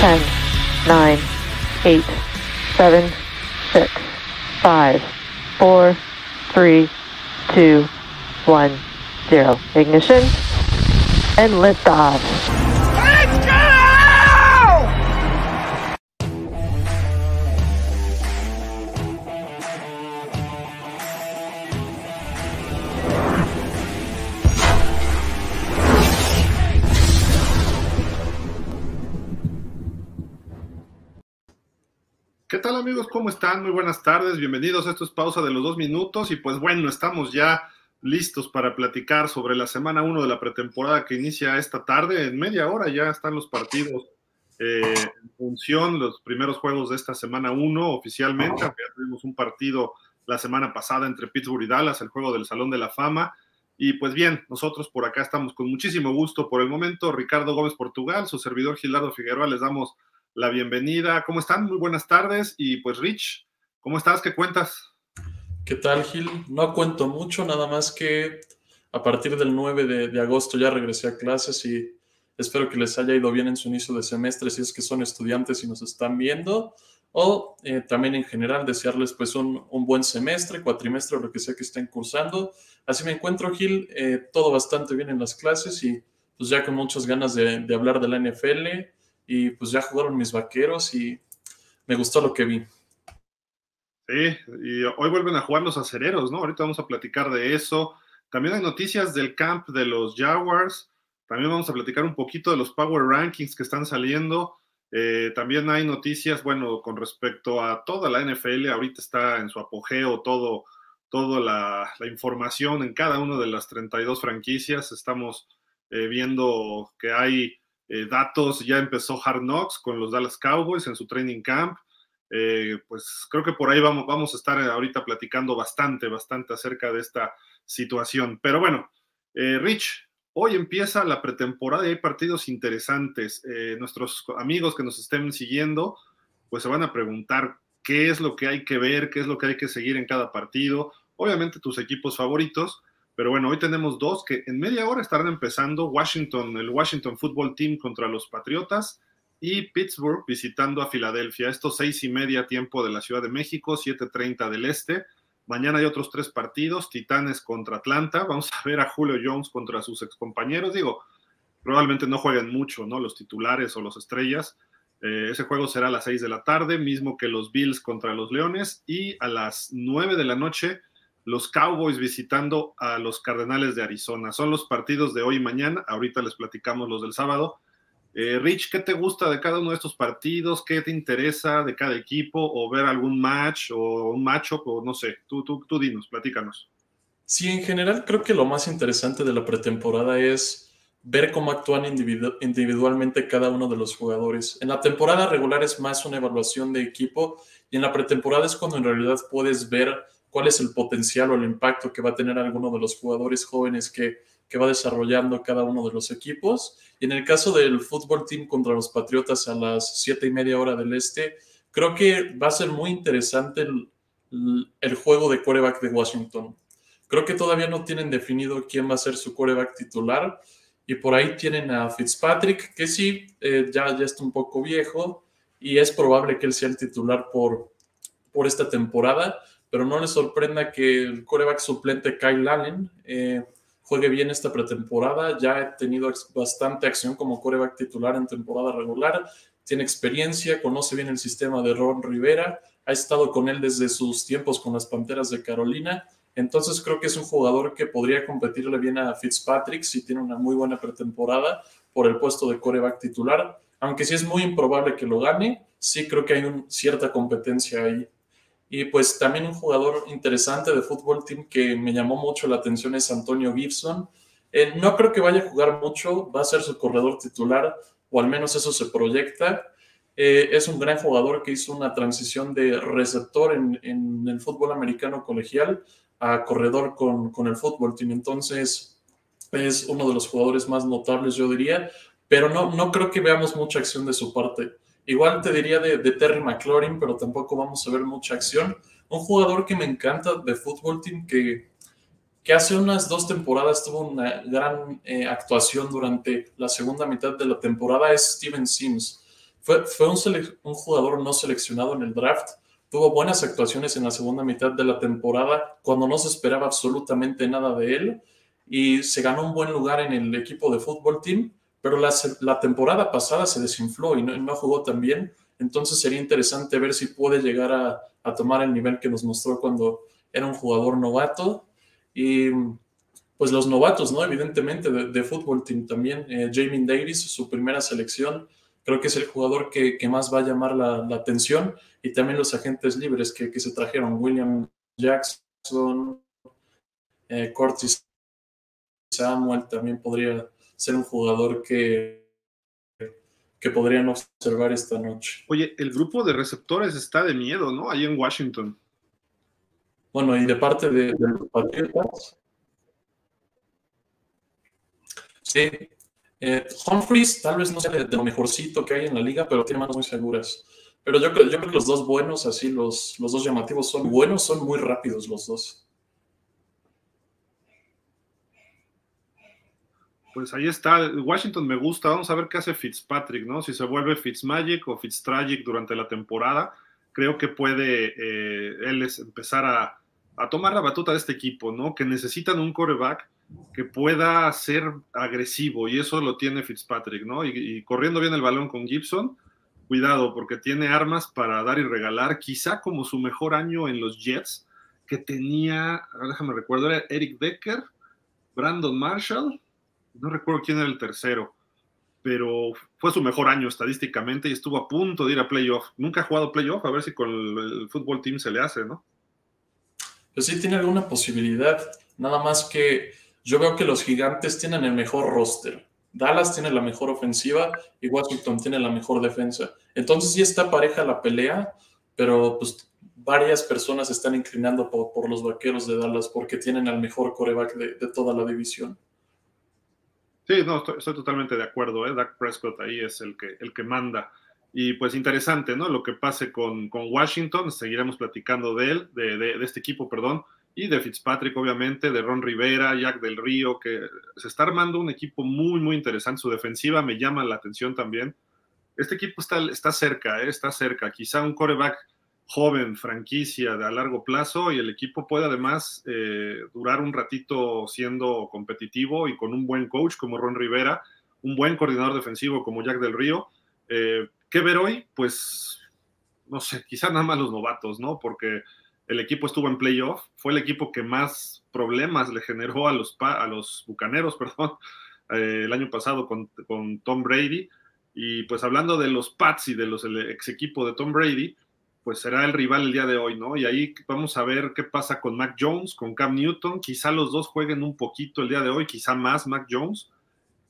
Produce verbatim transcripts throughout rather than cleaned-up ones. ten, nine, eight, seven, six, five, four, three, two, one, zero. Ignition and liftoff. Let's go! ¿Qué tal, amigos? ¿Cómo están? Muy buenas tardes, bienvenidos. Esto es Pausa de los Dos Minutos y pues bueno, estamos ya listos para platicar sobre la semana uno de la pretemporada que inicia esta tarde. En media hora ya están los partidos eh, en función, los primeros juegos de esta semana uno oficialmente, aunque ya tuvimos un partido la semana pasada entre Pittsburgh y Dallas, el juego del Salón de la Fama. Y pues bien, nosotros por acá estamos con muchísimo gusto por el momento. Ricardo Gómez Portugal, su servidor Gilardo Figueroa, les damos la bienvenida. ¿Cómo están? Muy buenas tardes. Y pues Rich, ¿cómo estás? ¿Qué cuentas? ¿Qué tal, Gil? No cuento mucho, nada más que a partir del nueve de agosto ya regresé a clases y espero que les haya ido bien en su inicio de semestre, si es que son estudiantes y nos están viendo, o eh, también en general desearles pues un, un buen semestre, cuatrimestre o lo que sea que estén cursando. Así me encuentro, Gil, eh, todo bastante bien en las clases y pues ya con muchas ganas de, de hablar de la N F L. Y pues ya jugaron mis vaqueros y me gustó lo que vi. Sí, y hoy vuelven a jugar los acereros, ¿no? Ahorita vamos a platicar de eso. También hay noticias del camp de los Jaguars. También vamos a platicar un poquito de los Power Rankings que están saliendo. Eh, también hay noticias, bueno, con respecto a toda la N F L. Ahorita está en su apogeo todo, toda la, la información en cada una de las treinta y dos franquicias. Estamos eh, viendo que hay... Eh, datos, ya empezó Hard Knocks con los Dallas Cowboys en su training camp. Eh, pues creo que por ahí vamos, vamos a estar ahorita platicando bastante, bastante acerca de esta situación. Pero bueno, eh, Rich, hoy empieza la pretemporada y hay partidos interesantes. Eh, nuestros amigos que nos estén siguiendo, pues se van a preguntar qué es lo que hay que ver, qué es lo que hay que seguir en cada partido. Obviamente tus equipos favoritos. Pero bueno, hoy tenemos dos que en media hora estarán empezando. Washington, el Washington Football Team contra los Patriotas y Pittsburgh visitando a Filadelfia. Esto seis y media tiempo de la Ciudad de México, siete treinta del Este. Mañana hay otros tres partidos, Titanes contra Atlanta. Vamos a ver a Julio Jones contra sus excompañeros. Digo, probablemente no jueguen mucho, ¿no? Los titulares o los estrellas. Eh, ese juego será a las seis de la tarde, mismo que los Bills contra los Leones. Y a las nueve de la noche... los Cowboys visitando a los Cardenales de Arizona. Son los partidos de hoy y mañana. Ahorita les platicamos los del sábado. Eh, Rich, ¿qué te gusta de cada uno de estos partidos? ¿Qué te interesa de cada equipo? ¿O ver algún match o un matchup? O no sé, tú, tú, tú dinos, platícanos. Sí, en general creo que lo más interesante de la pretemporada es ver cómo actúan individu- individualmente cada uno de los jugadores. En la temporada regular es más una evaluación de equipo y en la pretemporada es cuando en realidad puedes ver cuál es el potencial o el impacto que va a tener alguno de los jugadores jóvenes que, que va desarrollando cada uno de los equipos. Y en el caso del Football Team contra los Patriotas a las siete y media hora del Este, creo que va a ser muy interesante el, el juego de quarterback de Washington. Creo que todavía no tienen definido quién va a ser su quarterback titular. Y por ahí tienen a Fitzpatrick, que sí, eh, ya, ya está un poco viejo y es probable que él sea el titular por, por esta temporada. Pero no les sorprenda que el quarterback suplente Kyle Allen eh, juegue bien esta pretemporada. Ya ha tenido bastante acción como quarterback titular en temporada regular. Tiene experiencia, conoce bien el sistema de Ron Rivera. Ha estado con él desde sus tiempos con las Panteras de Carolina. Entonces creo que es un jugador que podría competirle bien a Fitzpatrick si tiene una muy buena pretemporada por el puesto de quarterback titular. Aunque sí es muy improbable que lo gane, sí creo que hay una cierta competencia ahí. Y pues también un jugador interesante de Football Team que me llamó mucho la atención es Antonio Gibson. Eh, no creo que vaya a jugar mucho, va a ser su corredor titular, o al menos eso se proyecta. Eh, es un gran jugador que hizo una transición de receptor en, en el fútbol americano colegial a corredor con, con el Football Team. Entonces es uno de los jugadores más notables, yo diría, pero no, no creo que veamos mucha acción de su parte. Igual te diría de, de Terry McLaurin, pero tampoco vamos a ver mucha acción. Un jugador que me encanta de Football Team, que, que hace unas dos temporadas tuvo una gran eh, actuación durante la segunda mitad de la temporada, es Steven Sims. Fue, fue un, sele- un jugador no seleccionado en el draft. Tuvo buenas actuaciones en la segunda mitad de la temporada cuando no se esperaba absolutamente nada de él y se ganó un buen lugar en el equipo de fútbol team, pero la, la temporada pasada se desinfló y no, no jugó tan bien. Entonces sería interesante ver si puede llegar a, a tomar el nivel que nos mostró cuando era un jugador novato. Y pues los novatos, ¿no? Evidentemente de, de fútbol team también. Eh, Jamin Davis, su primera selección. Creo que es el jugador que, que más va a llamar la, la atención, y también los agentes libres que, que se trajeron, William Jackson, eh, Curtis Samuel también podría ser un jugador que, que podrían observar esta noche. Oye, el grupo de receptores está de miedo, ¿no? Ahí en Washington. Bueno, y de parte de, de los Patriotas. Sí. Eh, Humphries tal vez no sea de, de lo mejorcito que hay en la liga, pero tiene manos muy seguras. Pero yo, yo creo que los dos buenos, así los, los dos llamativos, son buenos, son muy rápidos los dos. Pues ahí está, Washington me gusta. Vamos a ver qué hace Fitzpatrick, ¿no? Si se vuelve Fitzmagic o Fitztragic durante la temporada, creo que puede eh, él es empezar a, a tomar la batuta de este equipo, ¿no? Que necesitan un quarterback que pueda ser agresivo, y eso lo tiene Fitzpatrick, ¿no? Y, y corriendo bien el balón con Gibson, cuidado, porque tiene armas para dar y regalar, quizá como su mejor año en los Jets, que tenía, déjame recuerdo, era Eric Decker, Brandon Marshall, no recuerdo quién era el tercero, pero fue su mejor año estadísticamente y estuvo a punto de ir a playoff. Nunca ha jugado playoff, a ver si con el, el fútbol team se le hace, ¿no? Pues sí, tiene alguna posibilidad, nada más que yo veo que los Gigantes tienen el mejor roster. Dallas tiene la mejor ofensiva y Washington tiene la mejor defensa. Entonces sí está pareja la pelea, pero pues varias personas están inclinando por, por los Vaqueros de Dallas porque tienen al mejor quarterback de, de toda la división. Sí, no, estoy, estoy totalmente de acuerdo, ¿eh? Dak Prescott ahí es el que, el que manda. Y pues interesante, ¿no? Lo que pase con, con Washington, seguiremos platicando de él, de, de, de este equipo, perdón, y de Fitzpatrick, obviamente, de Ron Rivera, Jack del Río, que se está armando un equipo muy, muy interesante. Su defensiva me llama la atención también. Este equipo está, está cerca, ¿eh? Está cerca. Quizá un quarterback joven, franquicia, de a largo plazo, y el equipo puede además eh, durar un ratito siendo competitivo y con un buen coach como Ron Rivera, un buen coordinador defensivo como Jack del Río. Eh, ¿Qué ver hoy? Pues, no sé, quizá nada más los novatos, ¿no? Porque el equipo estuvo en playoff, fue el equipo que más problemas le generó a los, pa- a los bucaneros, perdón, eh, el año pasado con, con Tom Brady. Y pues hablando de los Pats y de los ex equipo de Tom Brady, pues será el rival el día de hoy, ¿no? Y ahí vamos a ver qué pasa con Mac Jones, con Cam Newton. Quizá los dos jueguen un poquito el día de hoy, quizá más Mac Jones.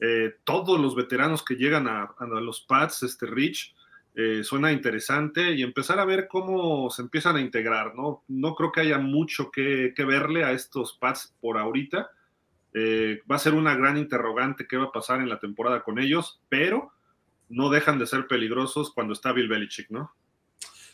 Eh, todos los veteranos que llegan a, a los Pats, este Rich, Eh, suena interesante, y empezar a ver cómo se empiezan a integrar, ¿no? No creo que haya mucho que, que verle a estos Pats por ahorita. Eh, va a ser una gran interrogante qué va a pasar en la temporada con ellos, pero no dejan de ser peligrosos cuando está Bill Belichick, ¿no?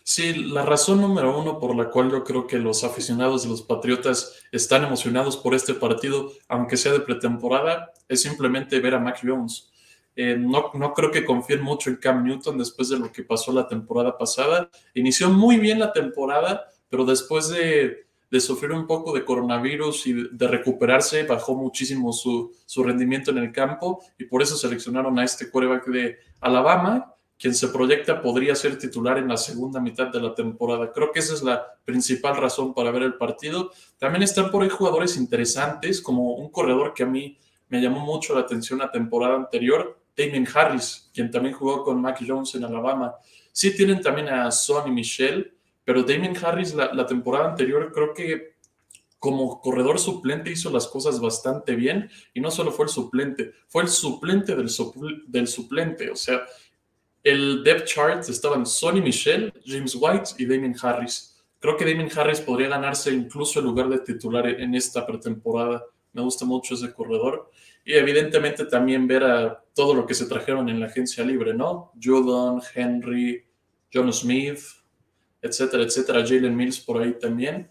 Sí, la razón número uno por la cual yo creo que los aficionados de los Patriotas están emocionados por este partido, aunque sea de pretemporada, es simplemente ver a Mac Jones. Eh, no, no creo que confíen mucho en Cam Newton después de lo que pasó la temporada pasada. Inició muy bien la temporada, pero después de, de sufrir un poco de coronavirus y de recuperarse, bajó muchísimo su, su rendimiento en el campo, y por eso seleccionaron a este quarterback de Alabama, quien se proyecta podría ser titular en la segunda mitad de la temporada. Creo que esa es la principal razón para ver el partido. También están por ahí jugadores interesantes, como un corredor que a mí me llamó mucho la atención la temporada anterior, Damien Harris, quien también jugó con Mac Jones en Alabama. Sí tienen también a Sonny Michel, pero Damien Harris la, la temporada anterior creo que como corredor suplente hizo las cosas bastante bien, y no solo fue el suplente, fue el suplente del, supl- del suplente. O sea, el depth chart estaban Sonny Michel, James White y Damien Harris. Creo que Damien Harris podría ganarse incluso el lugar de titular en esta pretemporada. Me gusta mucho ese corredor. Y evidentemente también ver a todo lo que se trajeron en la agencia libre, ¿no? Judon, Henry, John Smith, etcétera, etcétera. Jalen Mills por ahí también.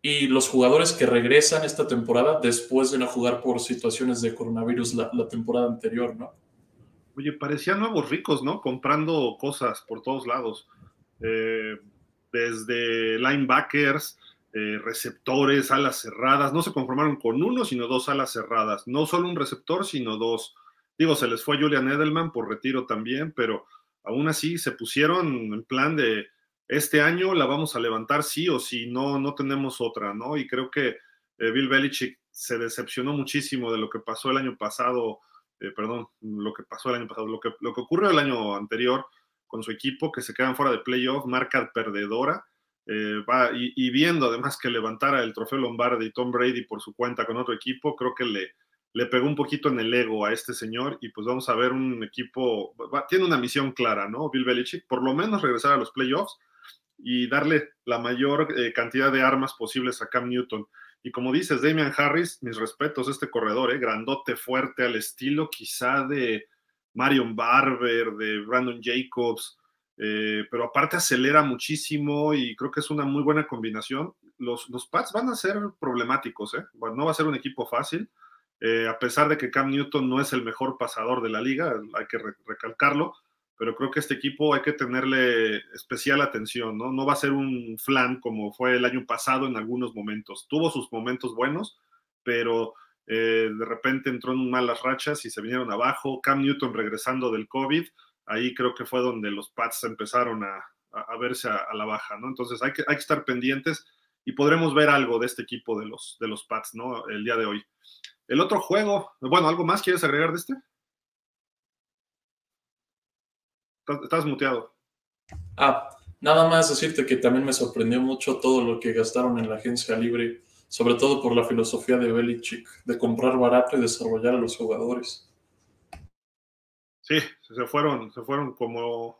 Y los jugadores que regresan esta temporada después de no jugar por situaciones de coronavirus la, la temporada anterior, ¿no? Oye, parecían nuevos ricos, ¿no? Comprando cosas por todos lados. Eh, desde linebackers, eh, receptores, alas cerradas. No se conformaron con uno, sino dos alas cerradas. No solo un receptor, sino dos. Digo, se les fue Julian Edelman por retiro también, pero aún así se pusieron en plan de este año la vamos a levantar sí o sí, no, no tenemos otra, ¿no? Y creo que eh, Bill Belichick se decepcionó muchísimo de lo que pasó el año pasado, eh, perdón, lo que pasó el año pasado, lo que, lo que ocurrió el año anterior con su equipo, que se quedan fuera de playoff, marca perdedora, eh, va, y, y viendo además que levantara el trofeo Lombardi y Tom Brady por su cuenta con otro equipo, creo que le, le pegó un poquito en el ego a este señor, y pues vamos a ver un equipo, va, tiene una misión clara, ¿no? Bill Belichick, por lo menos regresar a los playoffs y darle la mayor eh, cantidad de armas posibles a Cam Newton. Y como dices, Damian Harris, mis respetos, este corredor, eh, grandote, fuerte, al estilo quizá de Marion Barber, de Brandon Jacobs, eh, pero aparte acelera muchísimo y creo que es una muy buena combinación. Los, los Pats van a ser problemáticos, eh. Bueno, no va a ser un equipo fácil, eh, a pesar de que Cam Newton no es el mejor pasador de la liga, hay que re- recalcarlo, pero creo que este equipo hay que tenerle especial atención, ¿no? No va a ser un flan como fue el año pasado en algunos momentos. Tuvo sus momentos buenos, pero eh, de repente entró en malas rachas y se vinieron abajo. Cam Newton regresando del COVID, ahí creo que fue donde los Pats empezaron a, a, a verse a, a la baja, ¿no? Entonces hay que, hay que estar pendientes y podremos ver algo de este equipo de los, de los Pats, ¿no? El día de hoy. El otro juego, bueno, ¿algo más quieres agregar de este? Estás muteado. Ah, nada más decirte que también me sorprendió mucho todo lo que gastaron en la agencia libre, sobre todo por la filosofía de Belichick, de comprar barato y desarrollar a los jugadores. Sí, se fueron, se fueron como,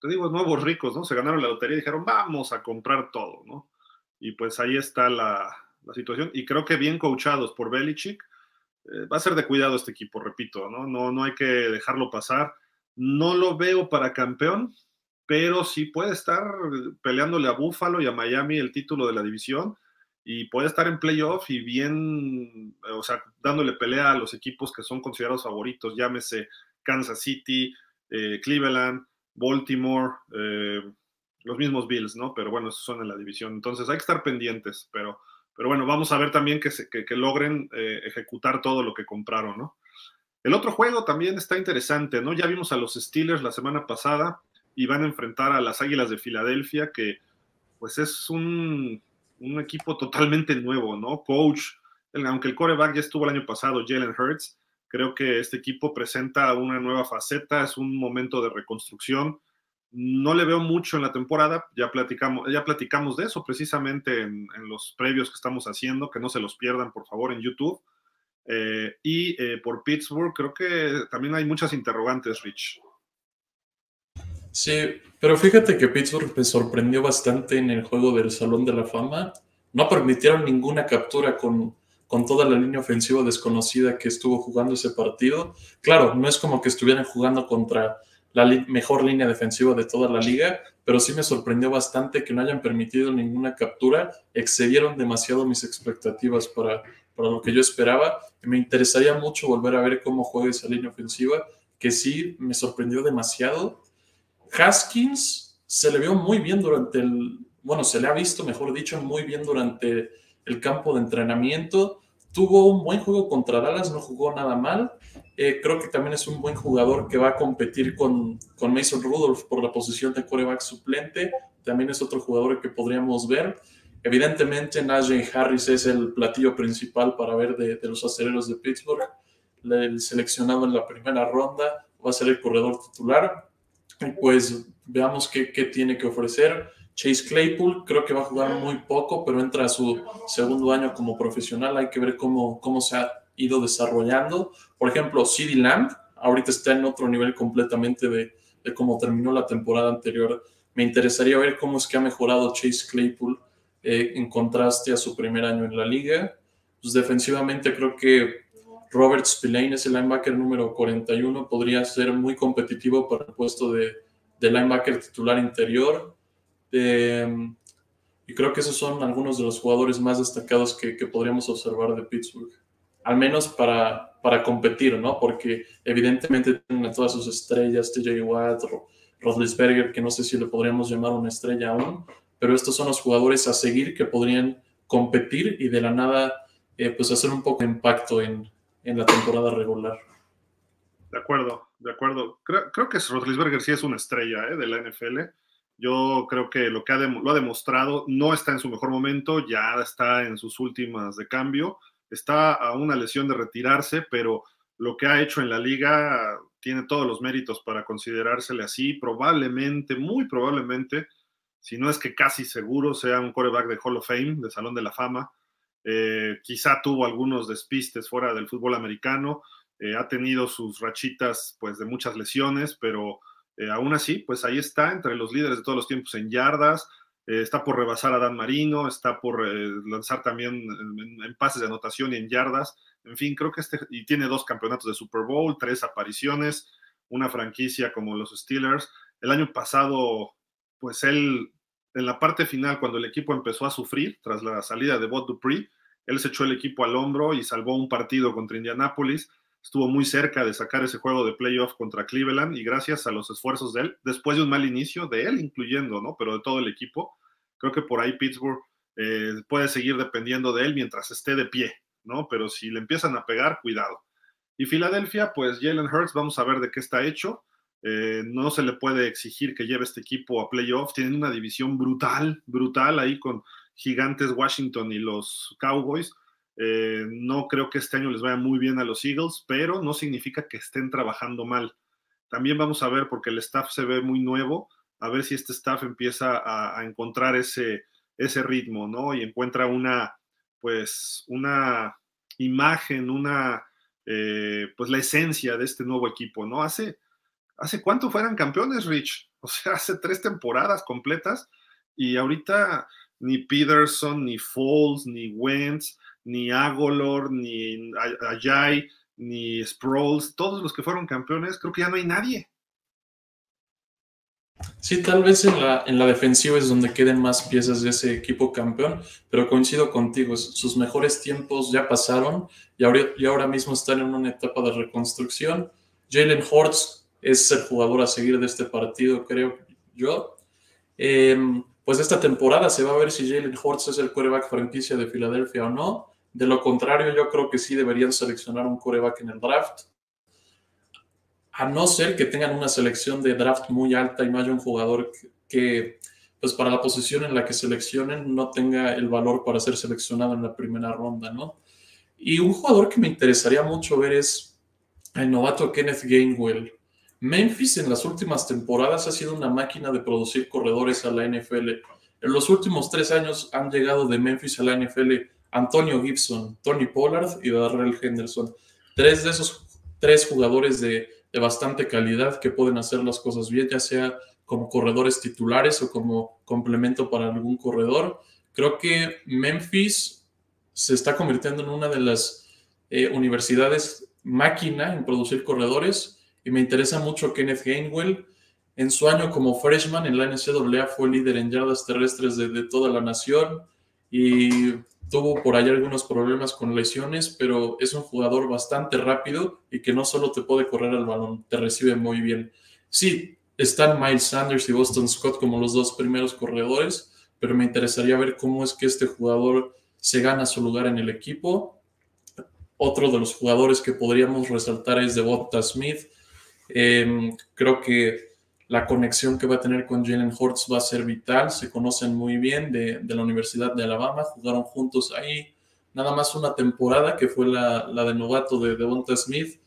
te digo, nuevos ricos, ¿no? Se ganaron la lotería y dijeron, vamos a comprar todo, ¿no? Y pues ahí está la, la situación. Y creo que bien coachados por Belichick, eh, va a ser de cuidado este equipo, repito, ¿no? No, no hay que dejarlo pasar. No lo veo para campeón, pero sí puede estar peleándole a Buffalo y a Miami el título de la división y puede estar en playoff y bien, o sea, dándole pelea a los equipos que son considerados favoritos, llámese Kansas City, eh, Cleveland, Baltimore, eh, los mismos Bills, ¿no? Pero bueno, esos son en la división. Entonces hay que estar pendientes, pero, pero bueno, vamos a ver también que, se, que, que logren eh, ejecutar todo lo que compraron, ¿no? El otro juego también está interesante, ¿no? Ya vimos a los Steelers la semana pasada y van a enfrentar a las Águilas de Filadelfia, que pues es un, un equipo totalmente nuevo, ¿no? Coach, el, aunque el quarterback ya estuvo el año pasado, Jalen Hurts, creo que este equipo presenta una nueva faceta, es un momento de reconstrucción. No le veo mucho en la temporada, ya platicamos, ya platicamos de eso precisamente en, en los previos que estamos haciendo, que no se los pierdan, por favor, en YouTube. Eh, y eh, por Pittsburgh creo que también hay muchas interrogantes, Rich. Sí, pero fíjate que Pittsburgh me sorprendió bastante en el juego del Salón de la Fama. No permitieron ninguna captura con, con toda la línea ofensiva desconocida que estuvo jugando ese partido. Claro, no es como que estuvieran jugando contra la li- mejor línea defensiva de toda la liga, pero sí me sorprendió bastante que no hayan permitido ninguna captura. Excedieron demasiado mis expectativas para... para lo que yo esperaba. Me interesaría mucho volver a ver cómo juega esa línea ofensiva, que sí me sorprendió demasiado. Haskins se le vio muy bien durante el... Bueno, se le ha visto, mejor dicho, muy bien durante el campo de entrenamiento. Tuvo un buen juego contra Dallas, no jugó nada mal. Eh, creo que también es un buen jugador que va a competir con, con Mason Rudolph por la posición de quarterback suplente. También es otro jugador que podríamos ver. Evidentemente, Najee Harris es el platillo principal para ver de, de los acereros de Pittsburgh. El seleccionado en la primera ronda va a ser el corredor titular. Pues veamos qué, qué tiene que ofrecer. Chase Claypool creo que va a jugar muy poco, pero entra a su segundo año como profesional. Hay que ver cómo, cómo se ha ido desarrollando. Por ejemplo, CeeDee Lamb ahorita está en otro nivel completamente de, de cómo terminó la temporada anterior. Me interesaría ver cómo es que ha mejorado Chase Claypool Eh, en contraste a su primer año en la liga. Pues defensivamente creo que Robert Spillane es el linebacker número cuarenta y uno, podría ser muy competitivo para el puesto de, de linebacker titular interior, eh, y creo que esos son algunos de los jugadores más destacados que, que podríamos observar de Pittsburgh, al menos para, para competir, ¿no? Porque evidentemente tienen a todas sus estrellas, T J Watt, Roethlisberger, que no sé si le podríamos llamar una estrella aún, pero estos son los jugadores a seguir que podrían competir y de la nada eh, pues hacer un poco de impacto en, en la temporada regular. De acuerdo, de acuerdo. Creo, creo que Roethlisberger sí es una estrella ¿eh? de la N F L. Yo creo que lo que ha de, lo ha demostrado, no está en su mejor momento, ya está en sus últimas de cambio, está a una lesión de retirarse, pero lo que ha hecho en la liga tiene todos los méritos para considerársele así. Probablemente, muy probablemente, si no es que casi seguro, sea un quarterback de Hall of Fame, de Salón de la Fama. Eh, quizá tuvo algunos despistes fuera del fútbol americano, eh, ha tenido sus rachitas pues, de muchas lesiones, pero... Eh, aún así, pues ahí está, entre los líderes de todos los tiempos en yardas, eh, está por rebasar a Dan Marino, está por eh, lanzar también en, en pases de anotación y en yardas, en fin, creo que este, y tiene dos campeonatos de Super Bowl, tres apariciones, una franquicia como los Steelers. El año pasado, pues él, en la parte final, cuando el equipo empezó a sufrir, tras la salida de Bud Dupree, él se echó el equipo al hombro y salvó un partido contra Indianápolis. Estuvo muy cerca de sacar ese juego de playoff contra Cleveland y gracias a los esfuerzos de él, después de un mal inicio, de él incluyendo, ¿no? Pero de todo el equipo, creo que por ahí Pittsburgh eh, puede seguir dependiendo de él mientras esté de pie, ¿no? Pero si le empiezan a pegar, cuidado. Y Filadelfia, pues Jalen Hurts, vamos a ver de qué está hecho. Eh, no se le puede exigir que lleve este equipo a playoff. Tienen una división brutal, brutal ahí con Gigantes, Washington y los Cowboys. Eh, no creo que este año les vaya muy bien a los Eagles, pero no significa que estén trabajando mal. También vamos a ver, porque el staff se ve muy nuevo, a ver si este staff empieza a, a encontrar ese, ese ritmo, ¿no? Y encuentra una, pues, una imagen, una, eh, pues, la esencia de este nuevo equipo, ¿no? ¿Hace, hace cuánto fueran campeones, Rich? O sea, hace tres temporadas completas y ahorita ni Peterson, ni Foles, ni Wentz, ni Agolor, ni Ajay, ni Sproles, todos los que fueron campeones, creo que ya no hay nadie. Sí, tal vez en la, en la defensiva es donde queden más piezas de ese equipo campeón, pero coincido contigo, sus mejores tiempos ya pasaron y ahora, y ahora mismo están en una etapa de reconstrucción. Jalen Hurts es el jugador a seguir de este partido, creo yo. Eh, pues esta temporada se va a ver si Jalen Hurts es el quarterback franquicia de Filadelfia o no. De lo contrario, yo creo que sí deberían seleccionar un quarterback en el draft. A no ser que tengan una selección de draft muy alta y no haya un jugador que, pues para la posición en la que seleccionen, no tenga el valor para ser seleccionado en la primera ronda, ¿no? Y un jugador que me interesaría mucho ver es el novato Kenneth Gainwell. Memphis en las últimas temporadas ha sido una máquina de producir corredores a la N F L. En los últimos tres años han llegado de Memphis a la N F L Antonio Gibson, Tony Pollard y Darrell Henderson. Tres de esos tres jugadores de, de bastante calidad que pueden hacer las cosas bien, ya sea como corredores titulares o como complemento para algún corredor. Creo que Memphis se está convirtiendo en una de las eh, universidades máquina en producir corredores y me interesa mucho Kenneth Gainwell. En su año como freshman en la N C A A fue líder en yardas terrestres de, de toda la nación y... tuvo por ahí algunos problemas con lesiones, pero es un jugador bastante rápido y que no solo te puede correr el balón, te recibe muy bien. Sí, están Miles Sanders y Boston Scott como los dos primeros corredores, pero me interesaría ver cómo es que este jugador se gana su lugar en el equipo. Otro de los jugadores que podríamos resaltar es Devonta Smith. Eh, creo que la conexión que va a tener con Jalen Hurts va a ser vital. Se conocen muy bien de, de la Universidad de Alabama. Jugaron juntos ahí nada más una temporada, que fue la, la de novato de Devonta Smith,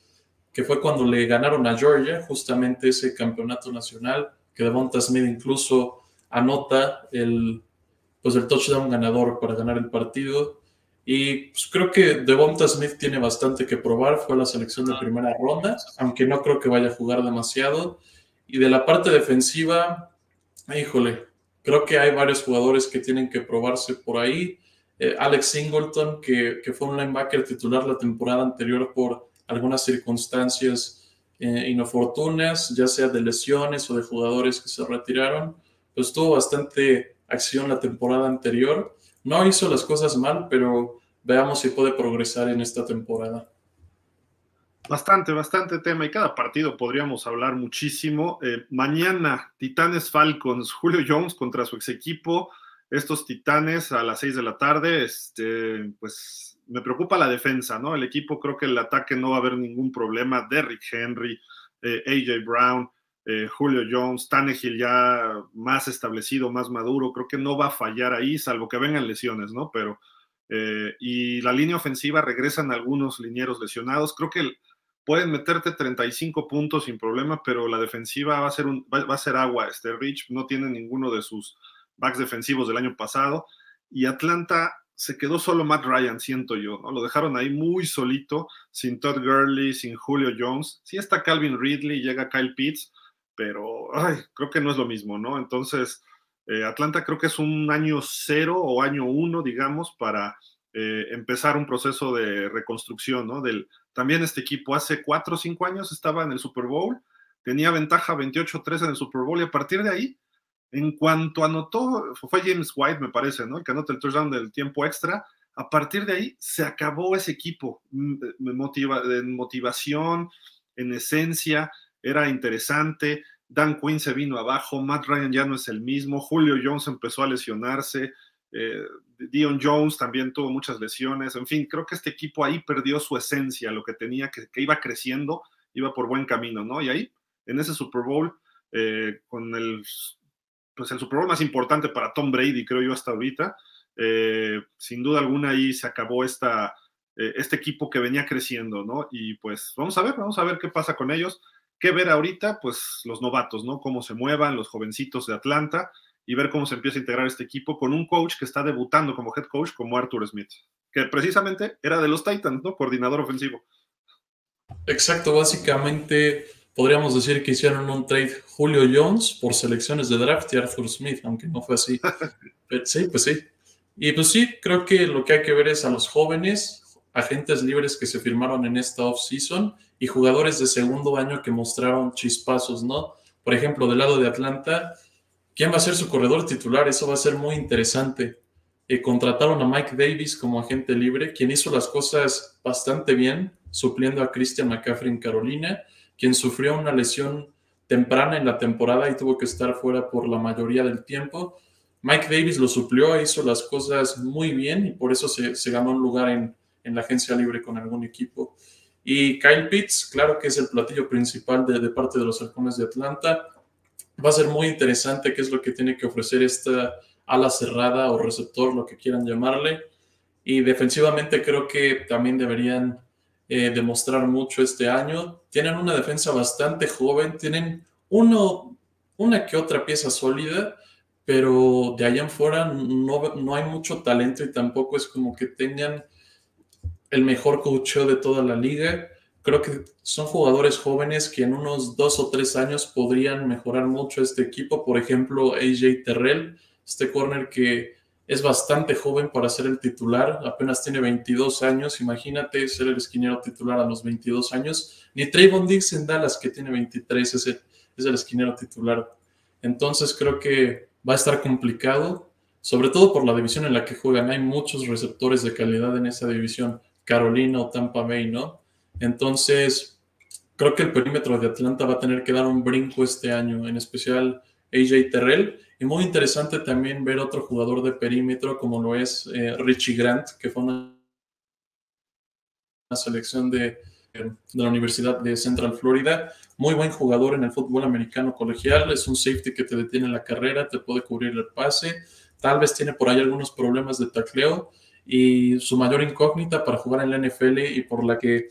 que fue cuando le ganaron a Georgia, justamente ese campeonato nacional, que Devonta Smith incluso anota el, pues el touchdown ganador para ganar el partido. Y pues creo que Devonta Smith tiene bastante que probar. Fue la selección de primera ronda, aunque no creo que vaya a jugar demasiado. Y de la parte defensiva, híjole, creo que hay varios jugadores que tienen que probarse por ahí. Eh, Alex Singleton, que, que fue un linebacker titular la temporada anterior por algunas circunstancias eh, inoportunas, ya sea de lesiones o de jugadores que se retiraron, pues tuvo bastante acción la temporada anterior. No hizo las cosas mal, pero veamos si puede progresar en esta temporada. Bastante, bastante tema, y cada partido podríamos hablar muchísimo. Eh, mañana, Titanes Falcons, Julio Jones contra su ex equipo. Estos Titanes a las seis de la tarde, este, pues me preocupa la defensa, ¿no? El equipo, creo que el ataque no va a haber ningún problema. Derrick Henry, eh, A J Brown, eh, Julio Jones, Tannehill ya más establecido, más maduro, creo que no va a fallar ahí, salvo que vengan lesiones, ¿no? Pero, eh, y la línea ofensiva, regresan algunos linieros lesionados, creo que el, pueden meterte treinta y cinco puntos sin problema, pero la defensiva va a ser, un, va, va a ser agua. Este Rich no tiene ninguno de sus backs defensivos del año pasado, y Atlanta se quedó solo Matt Ryan, siento yo, ¿no? Lo dejaron ahí muy solito, sin Todd Gurley, sin Julio Jones. Sí está Calvin Ridley, llega Kyle Pitts, pero ay, creo que no es lo mismo, ¿no? Entonces, eh, Atlanta creo que es un año cero o año uno, digamos, para eh, empezar un proceso de reconstrucción, ¿no? Del... También este equipo hace cuatro o cinco años estaba en el Super Bowl, tenía ventaja veintiocho a tres en el Super Bowl, y a partir de ahí, en cuanto anotó, fue James White, me parece, ¿no? El que anota el touchdown del tiempo extra, a partir de ahí se acabó ese equipo. Motiva, en motivación, en esencia, era interesante. Dan Quinn se vino abajo, Matt Ryan ya no es el mismo, Julio Jones empezó a lesionarse, Eh, Dion Jones también tuvo muchas lesiones. En fin, creo que este equipo ahí perdió su esencia, lo que tenía, que, que iba creciendo, iba por buen camino, ¿no? Y ahí, en ese Super Bowl, eh, con el, pues el Super Bowl más importante para Tom Brady, creo yo, hasta ahorita, eh, sin duda alguna ahí se acabó esta, eh, este equipo que venía creciendo, ¿no? Y pues vamos a ver, vamos a ver qué pasa con ellos. ¿Qué ver ahorita? Pues los novatos, ¿no? Cómo se muevan los jovencitos de Atlanta, y ver cómo se empieza a integrar este equipo con un coach que está debutando como head coach, como Arthur Smith, que precisamente era de los Titans, ¿no? Coordinador ofensivo. Exacto, básicamente podríamos decir que hicieron un trade Julio Jones por selecciones de draft y Arthur Smith, aunque no fue así. Pero sí, pues sí. Y pues sí, creo que lo que hay que ver es a los jóvenes, agentes libres que se firmaron en esta offseason, y jugadores de segundo año que mostraron chispazos, ¿no? Por ejemplo, del lado de Atlanta, ¿quién va a ser su corredor titular? Eso va a ser muy interesante. Eh, contrataron a Mike Davis como agente libre, quien hizo las cosas bastante bien, supliendo a Christian McCaffrey en Carolina, quien sufrió una lesión temprana en la temporada y tuvo que estar fuera por la mayoría del tiempo. Mike Davis lo suplió, hizo las cosas muy bien, y por eso se, se ganó un lugar en, en la agencia libre con algún equipo. Y Kyle Pitts, claro que es el platillo principal de, de parte de los Halcones de Atlanta. Va a ser muy interesante qué es lo que tiene que ofrecer esta ala cerrada o receptor, lo que quieran llamarle. Y defensivamente creo que también deberían eh, demostrar mucho este año. Tienen una defensa bastante joven, tienen uno, una que otra pieza sólida, pero de allá en fuera no, no hay mucho talento, y tampoco es como que tengan el mejor coacheo de toda la liga. Creo que son jugadores jóvenes que en unos dos o tres años podrían mejorar mucho este equipo. Por ejemplo, A J Terrell, este corner que es bastante joven para ser el titular, apenas tiene veintidós años. Imagínate ser el esquinero titular a los veintidós años. Ni Trayvon Diggs en Dallas, que tiene veintitrés, es el, es el esquinero titular. Entonces creo que va a estar complicado, sobre todo por la división en la que juegan. Hay muchos receptores de calidad en esa división, Carolina o Tampa Bay, ¿no? Entonces, creo que el perímetro de Atlanta va a tener que dar un brinco este año, en especial A J Terrell. Y muy interesante también ver otro jugador de perímetro como lo es eh, Richie Grant, que fue una, una selección de, de la Universidad de Central Florida. Muy buen jugador en el fútbol americano colegial. Es un safety que te detiene la carrera, te puede cubrir el pase. Tal vez tiene por ahí algunos problemas de tacleo. Y su mayor incógnita para jugar en la N F L, y por la que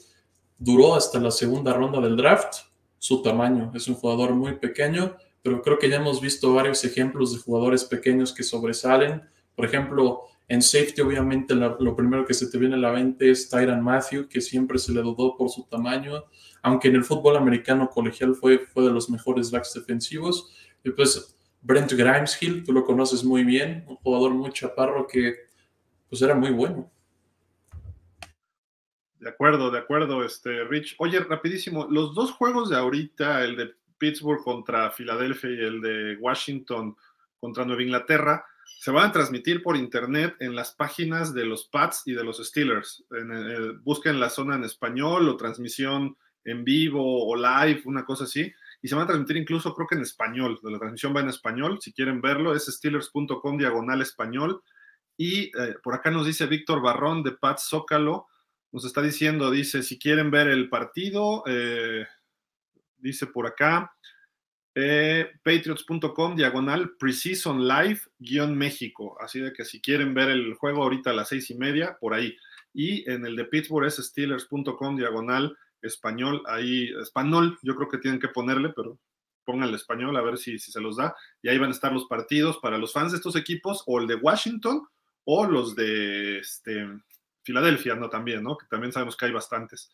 duró hasta la segunda ronda del draft, su tamaño. Es un jugador muy pequeño, pero creo que ya hemos visto varios ejemplos de jugadores pequeños que sobresalen. Por ejemplo, en safety, obviamente, lo primero que se te viene a la mente es Tyrann Mathieu, que siempre se le dudó por su tamaño, aunque en el fútbol americano colegial fue, fue de los mejores backs defensivos. Y pues Brent Grimes-Hill, tú lo conoces muy bien, un jugador muy chaparro que pues era muy bueno. De acuerdo, de acuerdo, este Rich. Oye, rapidísimo, los dos juegos de ahorita, el de Pittsburgh contra Filadelfia y el de Washington contra Nueva Inglaterra, se van a transmitir por internet en las páginas de los Pats y de los Steelers. En, eh, busquen la zona en español o transmisión en vivo o live, una cosa así, y se van a transmitir incluso creo que en español, la transmisión va en español, si quieren verlo, es steelers punto com diagonal español, y eh, por acá nos dice Víctor Barrón de Pat Zócalo, nos está diciendo, dice, si quieren ver el partido, eh, dice por acá, eh, patriots punto com diagonal preseason live guión México, así de que si quieren ver el juego ahorita a las seis y media, por ahí, y en el de Pittsburgh es steelers punto com diagonal español, ahí, español, yo creo que tienen que ponerle, pero pónganle español, a ver si, si se los da, y ahí van a estar los partidos para los fans de estos equipos, o el de Washington, o los de este, Filadelfia, no, también, ¿no? Que también sabemos que hay bastantes.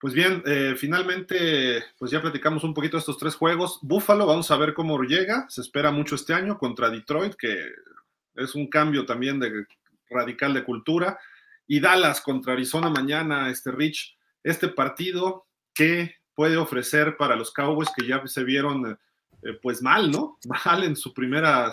Pues bien, eh, finalmente, pues ya platicamos un poquito de estos tres juegos. Buffalo, vamos a ver cómo llega, se espera mucho este año, contra Detroit, que es un cambio también de, radical de cultura, y Dallas contra Arizona mañana, este Rich, este partido que puede ofrecer para los Cowboys que ya se vieron eh, pues mal, ¿no? Mal en su primera,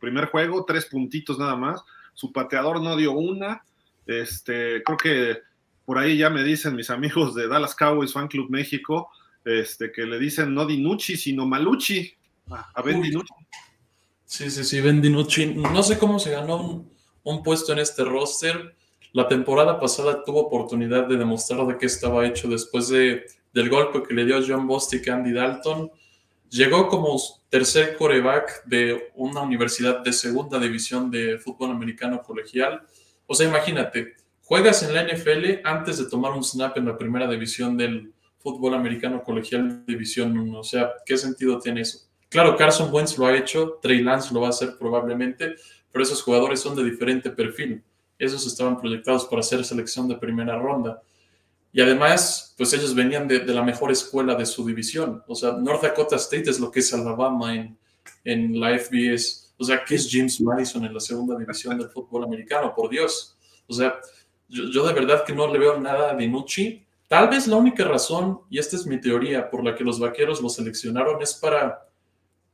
primer juego, tres puntitos nada más, su pateador no dio una, este, creo que por ahí ya me dicen mis amigos de Dallas Cowboys Fan Club México, este, que le dicen no Dinucci, sino Malucci, a Ben Dinucci. Sí, sí, sí, Ben Dinucci, no sé cómo se ganó un, un puesto en este roster. La temporada pasada tuvo oportunidad de demostrar de qué estaba hecho después de, del golpe que le dio John Bostic a Andy Dalton. Llegó como tercer quarterback de una universidad de segunda división de fútbol americano colegial. O sea, imagínate, juegas en la N F L antes de tomar un snap en la primera división del fútbol americano colegial División uno. O sea, ¿qué sentido tiene eso? Claro, Carson Wentz lo ha hecho, Trey Lance lo va a hacer probablemente, pero esos jugadores son de diferente perfil. Esos estaban proyectados para hacer selección de primera ronda. Y además, pues ellos venían de, de la mejor escuela de su división. O sea, North Dakota State es lo que es Alabama en, en la F B S. O sea, ¿qué es James Madison en la segunda división del fútbol americano? Por Dios. O sea, yo, yo de verdad que no le veo nada a Dinucci. Tal vez la única razón, y esta es mi teoría, por la que los vaqueros lo seleccionaron es para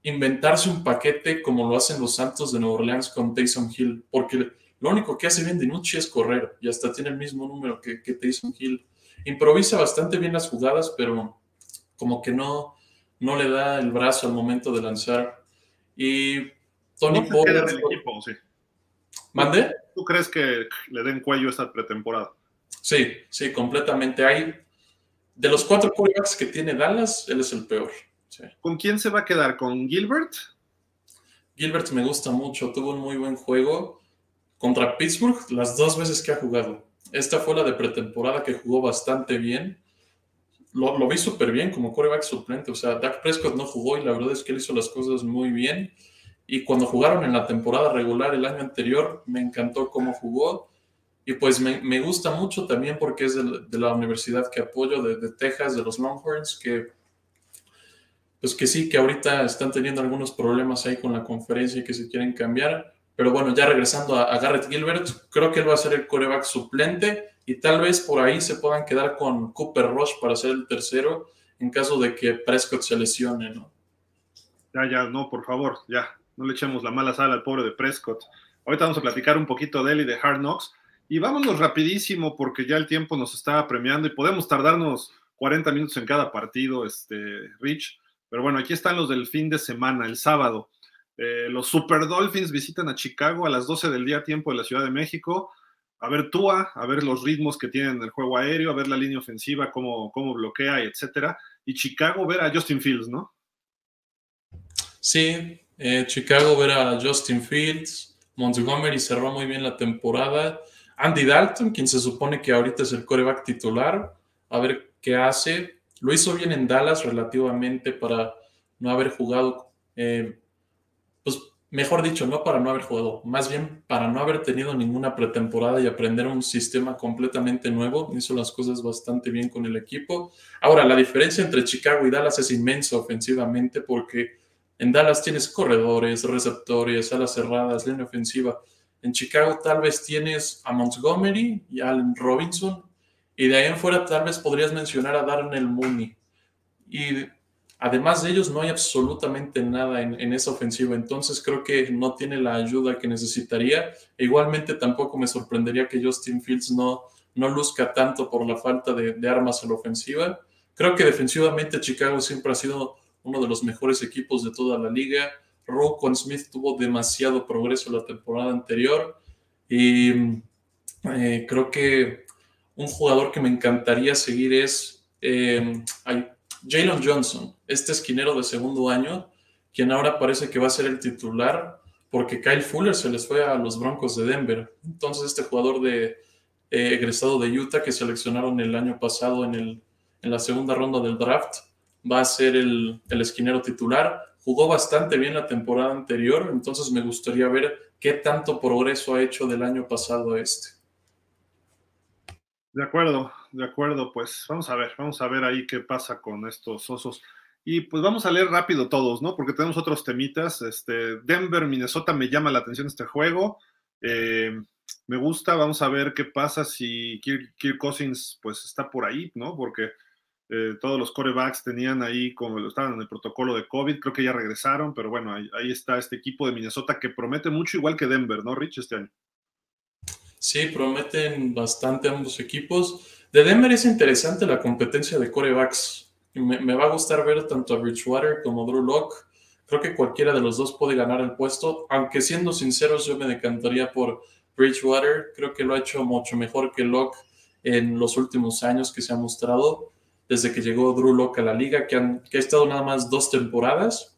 inventarse un paquete como lo hacen los Santos de Nueva Orleans con Taysom Hill. Porque lo único que hace bien Dinucci es correr, y hasta tiene el mismo número que, que Taysom Hill. Improvisa bastante bien las jugadas, pero como que no, no le da el brazo al momento de lanzar. Y Tony no Pollard... equipo, sí. ¿Mande? ¿Tú crees que le den cuello esta pretemporada? Sí, sí, completamente. Hay, de los cuatro quarterbacks que tiene Dallas, él es el peor. Sí. ¿Con quién se va a quedar? ¿Con Gilbert? Gilbert me gusta mucho, tuvo un muy buen juego contra Pittsburgh, las dos veces que ha jugado. Esta fue la de pretemporada que jugó bastante bien. Lo, lo vi súper bien como quarterback suplente. O sea, Dak Prescott no jugó y la verdad es que él hizo las cosas muy bien. Y cuando jugaron en la temporada regular el año anterior, me encantó cómo jugó. Y pues me, me gusta mucho también porque es de, de la universidad que apoyo, de, de Texas, de los Longhorns, que pues que sí, que ahorita están teniendo algunos problemas ahí con la conferencia y que se quieren cambiar. Pero bueno, ya regresando a, a Garrett Gilbert, creo que él va a ser el quarterback suplente y tal vez por ahí se puedan quedar con Cooper Rush para ser el tercero en caso de que Prescott se lesione, ¿no? Ya, ya, no, por favor, ya. No le echemos la mala sal al pobre de Prescott. Ahorita vamos a platicar un poquito de él y de Hard Knocks. Y vámonos rapidísimo porque ya el tiempo nos está apremiando y podemos tardarnos cuarenta minutos en cada partido, este, Rich. Pero bueno, aquí están los del fin de semana, el sábado. Eh, los Super Dolphins visitan a Chicago a las doce del día tiempo de la Ciudad de México, a ver Tua, a ver los ritmos que tienen el juego aéreo, a ver la línea ofensiva, cómo, cómo bloquea, etcétera, y Chicago ver a Justin Fields, ¿no? Sí, eh, Chicago ver a Justin Fields, Montgomery cerró muy bien la temporada, Andy Dalton, quien se supone que ahorita es el quarterback titular, a ver qué hace, lo hizo bien en Dallas relativamente para no haber jugado eh, pues mejor dicho, no para no haber jugado, más bien para no haber tenido ninguna pretemporada y aprender un sistema completamente nuevo, hizo las cosas bastante bien con el equipo. Ahora, la diferencia entre Chicago y Dallas es inmensa ofensivamente porque en Dallas tienes corredores, receptores, alas cerradas, línea ofensiva. En Chicago tal vez tienes a Montgomery y a Allen Robinson y de ahí en fuera tal vez podrías mencionar a Darnell Mooney y... Además de ellos, no hay absolutamente nada en, en esa ofensiva. Entonces, creo que no tiene la ayuda que necesitaría. E igualmente, tampoco me sorprendería que Justin Fields no, no luzca tanto por la falta de, de armas en la ofensiva. Creo que defensivamente Chicago siempre ha sido uno de los mejores equipos de toda la liga. Roquan Smith tuvo demasiado progreso la temporada anterior y eh, creo que un jugador que me encantaría seguir es eh, Jaylon Johnson, este esquinero de segundo año, quien ahora parece que va a ser el titular porque Kyle Fuller se les fue a los Broncos de Denver. Entonces este jugador de eh, egresado de Utah que seleccionaron el año pasado en, el, en la segunda ronda del draft va a ser el, el esquinero titular. Jugó bastante bien la temporada anterior, entonces me gustaría ver qué tanto progreso ha hecho del año pasado a este. De acuerdo, de acuerdo, pues vamos a ver, vamos a ver ahí qué pasa con estos osos. Y pues vamos a leer rápido todos, ¿no? Porque tenemos otros temitas. Este, Denver, Minnesota, me llama la atención este juego. Eh, me gusta, vamos a ver qué pasa si Kirk, Kirk Cousins pues está por ahí, ¿no? Porque eh, todos los quarterbacks tenían ahí, como lo estaban en el protocolo de COVID, creo que ya regresaron, pero bueno, ahí, ahí está este equipo de Minnesota que promete mucho, igual que Denver, ¿no, Rich, este año? Sí, prometen bastante ambos equipos. De Denver es interesante la competencia de quarterbacks. Me, me va a gustar ver tanto a Bridgewater como a Drew Lock. Creo que cualquiera de los dos puede ganar el puesto, aunque siendo sinceros yo me decantaría por Bridgewater. Creo que lo ha hecho mucho mejor que Lock en los últimos años que se ha mostrado desde que llegó Drew Lock a la liga, que, han, que ha estado nada más dos temporadas.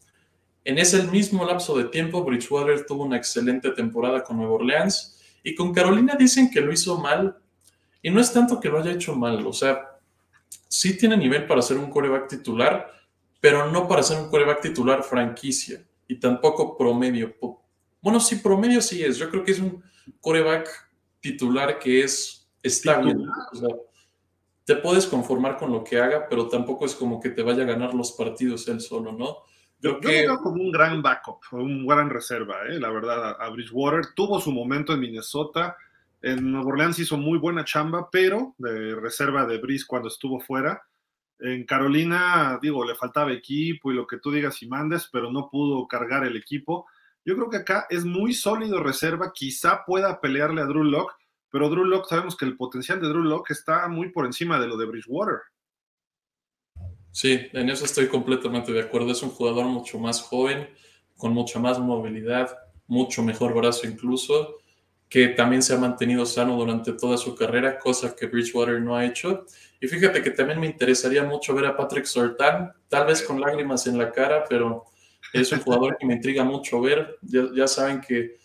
En ese mismo lapso de tiempo, Bridgewater tuvo una excelente temporada con Nueva Orleans y con Carolina dicen que lo hizo mal y no es tanto que lo haya hecho mal, o sea, sí tiene nivel para ser un quarterback titular, pero no para ser un quarterback titular franquicia y tampoco promedio. Bueno, sí, promedio sí es. Yo creo que es un quarterback titular que es estable. O sea, te puedes conformar con lo que haga, pero tampoco es como que te vaya a ganar los partidos él solo, ¿no? Creo Yo que... veo como un gran backup, un gran reserva, ¿eh? La verdad, a Bridgewater tuvo su momento en Minnesota. En Nueva Orleans hizo muy buena chamba, pero de reserva de Breeze cuando estuvo fuera. En Carolina, digo, le faltaba equipo y lo que tú digas y mandes, pero no pudo cargar el equipo. Yo creo que acá es muy sólido reserva, quizá pueda pelearle a Drew Lock, pero Drew Lock, sabemos que el potencial de Drew Lock está muy por encima de lo de Bridgewater. Sí, en eso estoy completamente de acuerdo. Es un jugador mucho más joven, con mucha más movilidad, mucho mejor brazo incluso, que también se ha mantenido sano durante toda su carrera, cosa que Bridgewater no ha hecho. Y fíjate que también me interesaría mucho ver a Patrick Surtain, tal vez con lágrimas en la cara, pero es un jugador que me intriga mucho ver. Ya, ya saben que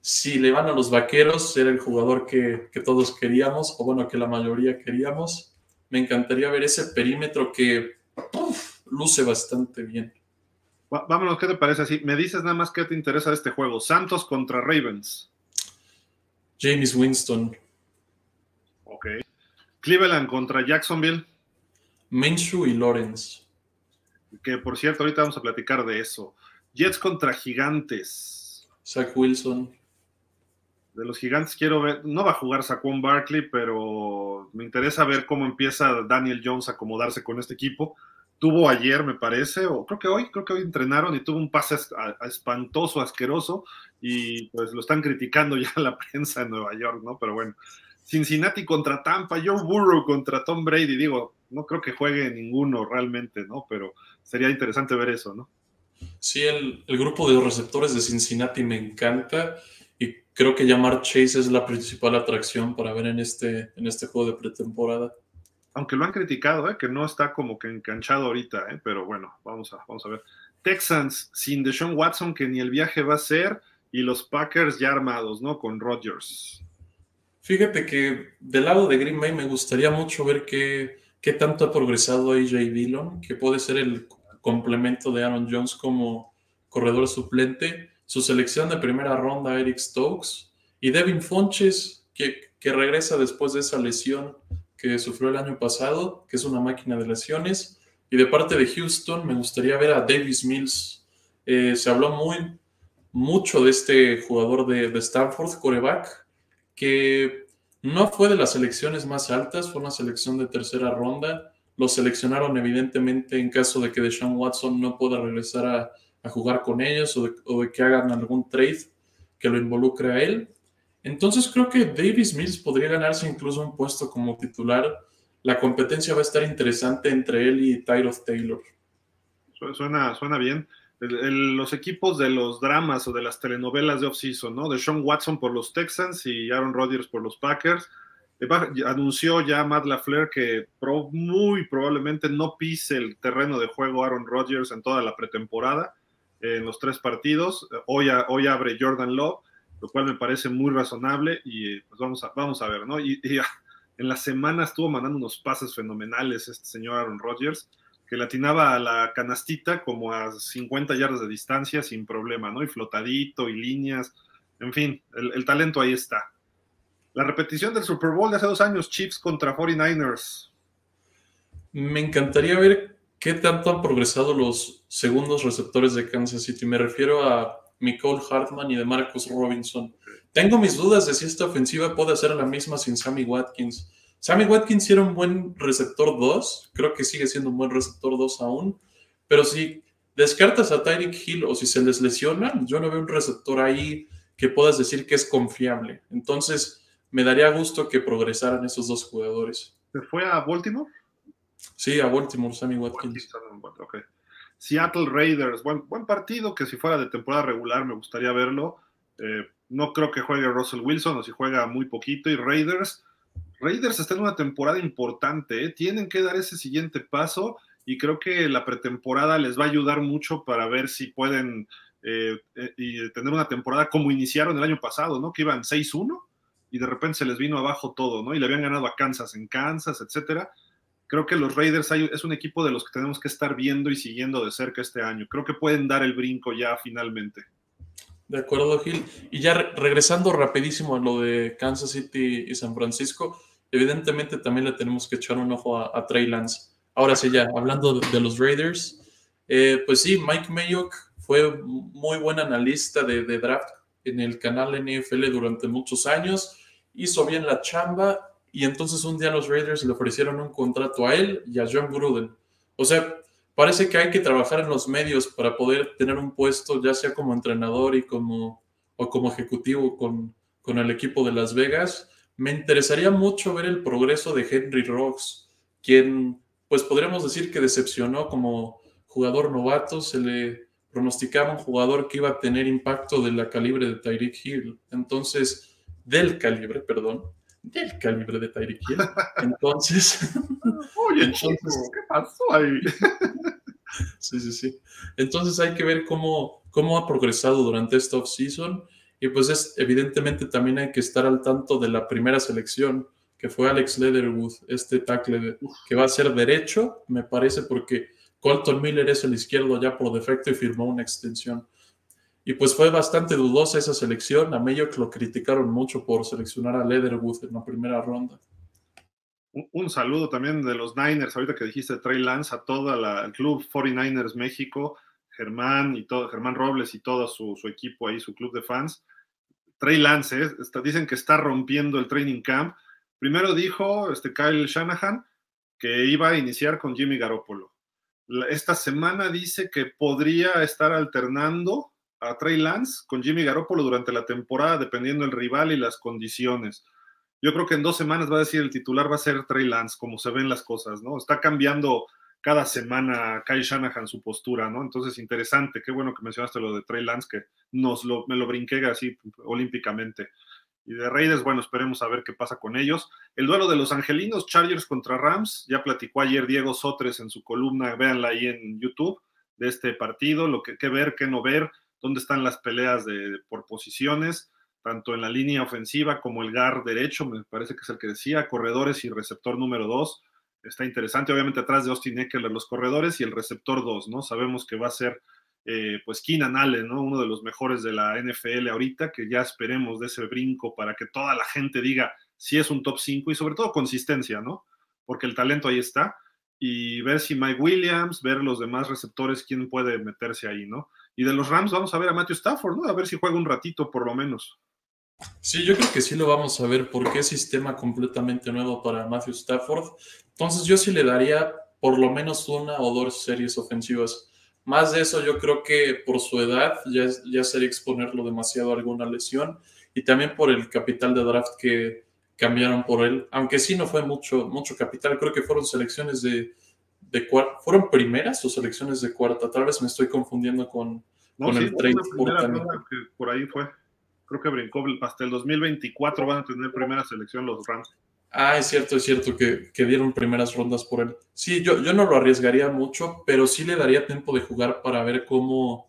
si le van a los Vaqueros, era el jugador que, que todos queríamos, o bueno, que la mayoría queríamos. Me encantaría ver ese perímetro que uf, luce bastante bien. Vámonos, ¿qué te parece así? Me dices nada más qué te interesa de este juego. Santos contra Ravens. James Winston. Ok. Cleveland contra Jacksonville. Minshew y Lawrence. Que, por cierto, ahorita vamos a platicar de eso. Jets contra Gigantes. Zach Wilson. De los Gigantes quiero ver... No va a jugar Saquon Barkley, pero me interesa ver cómo empieza Daniel Jones a acomodarse con este equipo. Tuvo ayer, me parece, o creo que hoy, creo que hoy entrenaron y tuvo un pase espantoso, asqueroso, y pues lo están criticando ya la prensa en Nueva York, ¿no? Pero bueno, Cincinnati contra Tampa, Joe Burrow contra Tom Brady, digo, no creo que juegue ninguno realmente, ¿no? Pero sería interesante ver eso, ¿no? Sí, el, el grupo de receptores de Cincinnati me encanta, y creo que Jamar Chase es la principal atracción para ver en este, en este juego de pretemporada. Aunque lo han criticado, ¿eh? Que no está como que enganchado ahorita, ¿eh? Pero bueno, vamos a, vamos a ver. Texans sin Deshaun Watson, que ni el viaje va a ser, y los Packers ya armados, ¿no? Con Rodgers. Fíjate que del lado de Green Bay me gustaría mucho ver qué, qué tanto ha progresado A J Dillon, que puede ser el complemento de Aaron Jones como corredor suplente, su selección de primera ronda, Eric Stokes, y Devin Funchess, que, que regresa después de esa lesión que sufrió el año pasado, que es una máquina de lesiones. Y de parte de Houston me gustaría ver a Davis Mills. Eh, se habló muy mucho de este jugador de, de Stanford, quarterback, que no fue de las selecciones más altas, fue una selección de tercera ronda. Lo seleccionaron evidentemente en caso de que Deshaun Watson no pueda regresar a, a jugar con ellos o de, o de que hagan algún trade que lo involucre a él. Entonces creo que Davis Mills podría ganarse incluso un puesto como titular la competencia va a estar interesante entre él y Tyrod Taylor. Suena, suena bien. El, el, los equipos de los dramas o de las telenovelas de off-season, ¿no? De Deshaun Watson por los Texans y Aaron Rodgers por los Packers. Eh, va, anunció ya Matt LaFleur que pro, muy probablemente no pise el terreno de juego Aaron Rodgers en toda la pretemporada, eh, en los tres partidos. Hoy, a, hoy abre Jordan Love, lo cual me parece muy razonable y pues vamos a, vamos a ver, ¿no? Y, y en la semana estuvo mandando unos pases fenomenales este señor Aaron Rodgers, que le atinaba a la canastita como a cincuenta yardas de distancia sin problema, ¿no? Y flotadito, y líneas, en fin, el, el talento ahí está. La repetición del Super Bowl de hace dos años, Chiefs contra cuarenta y nueve ers. Me encantaría ver qué tanto han progresado los segundos receptores de Kansas City. Me refiero a Mecole Hardman y de Marcus Robinson. Tengo mis dudas de si esta ofensiva puede hacer la misma sin Sammy Watkins. Sammy Watkins era un buen receptor dos, creo que sigue siendo un buen receptor dos aún, pero si descartas a Tyreek Hill o si se les lesiona, yo no veo un receptor ahí que puedas decir que es confiable. Entonces, me daría gusto que progresaran esos dos jugadores. ¿Se fue a Baltimore? Sí, a Baltimore, Sammy Watkins. Okay. Seattle Raiders, buen, buen partido que si fuera de temporada regular me gustaría verlo. Eh, no creo que juegue Russell Wilson o si juega muy poquito, y Raiders... Raiders está en una temporada importante, ¿eh? Tienen que dar ese siguiente paso y creo que la pretemporada les va a ayudar mucho para ver si pueden eh, eh, y tener una temporada como iniciaron el año pasado, ¿no? Que iban seis uno y de repente se les vino abajo todo, ¿no? Y le habían ganado a Kansas en Kansas, etcétera. Creo que los Raiders hay, es un equipo de los que tenemos que estar viendo y siguiendo de cerca este año. Creo que pueden dar el brinco ya finalmente. De acuerdo, Gil. Y ya re- regresando rapidísimo a lo de Kansas City y San Francisco, evidentemente también le tenemos que echar un ojo a, a Trey Lance. Ahora sí, ya hablando de, de los Raiders, eh, pues sí, Mike Mayock fue muy buen analista de, de draft en el canal N F L durante muchos años, hizo bien la chamba y entonces un día los Raiders le ofrecieron un contrato a él y a John Gruden. O sea, parece que hay que trabajar en los medios para poder tener un puesto, ya sea como entrenador y como, o como ejecutivo con, con el equipo de Las Vegas. Me interesaría mucho ver el progreso de Henry Rocks, quien, pues podríamos decir que decepcionó como jugador novato. Se le pronosticaba un jugador que iba a tener impacto de la calibre de Tyreek Hill. Entonces, del calibre, perdón, del calibre de Tyreek Hill. Entonces... Oye, entonces, chico, ¿qué pasó ahí? Sí, sí, sí. Entonces hay que ver cómo, cómo ha progresado durante esta off-season y pues es, evidentemente también hay que estar al tanto de la primera selección que fue Alex Leatherwood, este tackle de, que va a ser derecho, me parece, porque Colton Miller es el izquierdo ya por defecto y firmó una extensión. Y pues fue bastante dudosa esa selección. A Mayock lo criticaron mucho por seleccionar a Leatherwood en la primera ronda. Un saludo también de los Niners, ahorita que dijiste Trey Lance, a todo el club cuarenta y nueve ers México, Germán y todo, Germán Robles y todo su, su equipo ahí, su club de fans. Trey Lance, eh, está, dicen que está rompiendo el training camp. Primero dijo este Kyle Shanahan que iba a iniciar con Jimmy Garoppolo. Esta semana dice que podría estar alternando a Trey Lance con Jimmy Garoppolo durante la temporada, dependiendo del rival y las condiciones. Yo creo que en dos semanas va a decir el titular va a ser Trey Lance, como se ven las cosas, ¿no? Está cambiando cada semana Kyle Shanahan su postura, ¿no? Entonces, interesante. Qué bueno que mencionaste lo de Trey Lance, que nos lo, me lo brinqué así olímpicamente. Y de Raiders, bueno, esperemos a ver qué pasa con ellos. El duelo de los angelinos, Chargers contra Rams. Ya platicó ayer Diego Sotres en su columna, véanla ahí en YouTube, de este partido, lo que, qué ver, qué no ver, dónde están las peleas de, por posiciones, tanto en la línea ofensiva como el guard derecho, me parece que es el que decía, corredores y receptor número dos, está interesante, obviamente atrás de Austin Eckler los corredores y el receptor dos, ¿no? Sabemos que va a ser, eh, pues, Keenan Allen, ¿no? Uno de los mejores de la N F L ahorita, que ya esperemos de ese brinco para que toda la gente diga si es un top cinco y sobre todo consistencia, ¿no? Porque el talento ahí está, y ver si Mike Williams, ver los demás receptores, quién puede meterse ahí, ¿no? Y de los Rams vamos a ver a Matthew Stafford, ¿no? A ver si juega un ratito por lo menos. Sí, yo creo que sí lo vamos a ver porque es sistema completamente nuevo para Matthew Stafford. Entonces yo sí le daría por lo menos una o dos series ofensivas. Más de eso yo creo que por su edad ya, ya sería exponerlo demasiado a alguna lesión y también por el capital de draft que cambiaron por él, aunque sí no fue mucho, mucho capital. Creo que fueron selecciones de, de cuarta, fueron primeras o selecciones de cuarta, tal vez me estoy confundiendo con, no, con sí, el trade por, que por ahí fue, creo que brincó hasta el dos mil veinticuatro van a tener primera selección los Rams. Ah, es cierto, es cierto que, que dieron primeras rondas por él. Sí, yo, yo no lo arriesgaría mucho, pero sí le daría tiempo de jugar para ver cómo,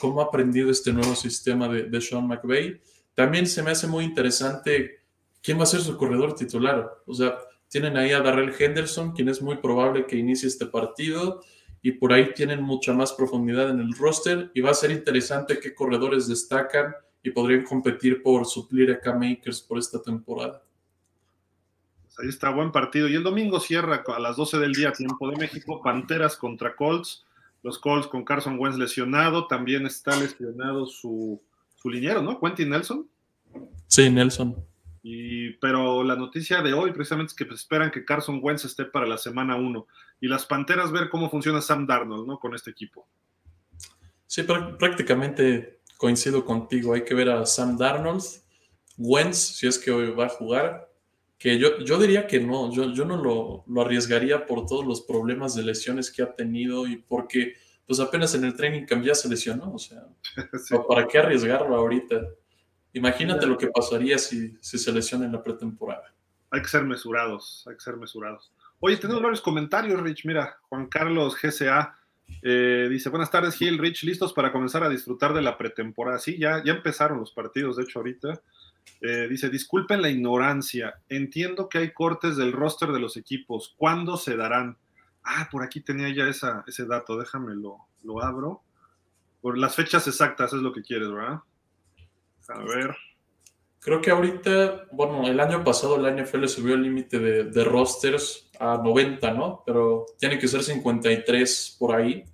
cómo ha aprendido este nuevo sistema de, de Sean McVay. También se me hace muy interesante quién va a ser su corredor titular. O sea, tienen ahí a Darrell Henderson, quien es muy probable que inicie este partido, y por ahí tienen mucha más profundidad en el roster, y va a ser interesante qué corredores destacan y podrían competir por suplir a Cam Akers por esta temporada. Ahí está, buen partido. Y el domingo cierra a las doce del día, tiempo de México, Panteras contra Colts. Los Colts con Carson Wentz lesionado. También está lesionado su, su liniero, ¿no? Quentin Nelson. Sí, Nelson. Y, pero la noticia de hoy precisamente es que esperan que Carson Wentz esté para la semana uno. Y las Panteras ver cómo funciona Sam Darnold, ¿no? Con este equipo. Sí, pr- prácticamente coincido contigo. Hay que ver a Sam Darnold. Wentz, si es que hoy va a jugar. Que yo, yo diría que no, yo, yo no lo, lo arriesgaría por todos los problemas de lesiones que ha tenido y porque pues apenas en el training camp ya se lesionó, o sea, sí. ¿Para qué arriesgarlo ahorita? Imagínate sí. Lo que pasaría si, si se lesiona en la pretemporada. Hay que ser mesurados, hay que ser mesurados. Oye, tenemos varios comentarios, Rich, mira, Juan Carlos G C A eh, dice, buenas tardes Gil, Rich, listos para comenzar a disfrutar de la pretemporada. Sí, ya, ya empezaron los partidos, de hecho ahorita. Eh, dice, disculpen la ignorancia, entiendo que hay cortes del roster de los equipos, ¿cuándo se darán? Ah, por aquí tenía ya esa, ese dato, déjame lo, lo abro. Por las fechas exactas es lo que quieres, ¿verdad? A ver. Creo que ahorita, bueno, el año pasado la N F L subió el límite de, de rosters a noventa, ¿no? Pero tiene que ser cincuenta y tres por ahí.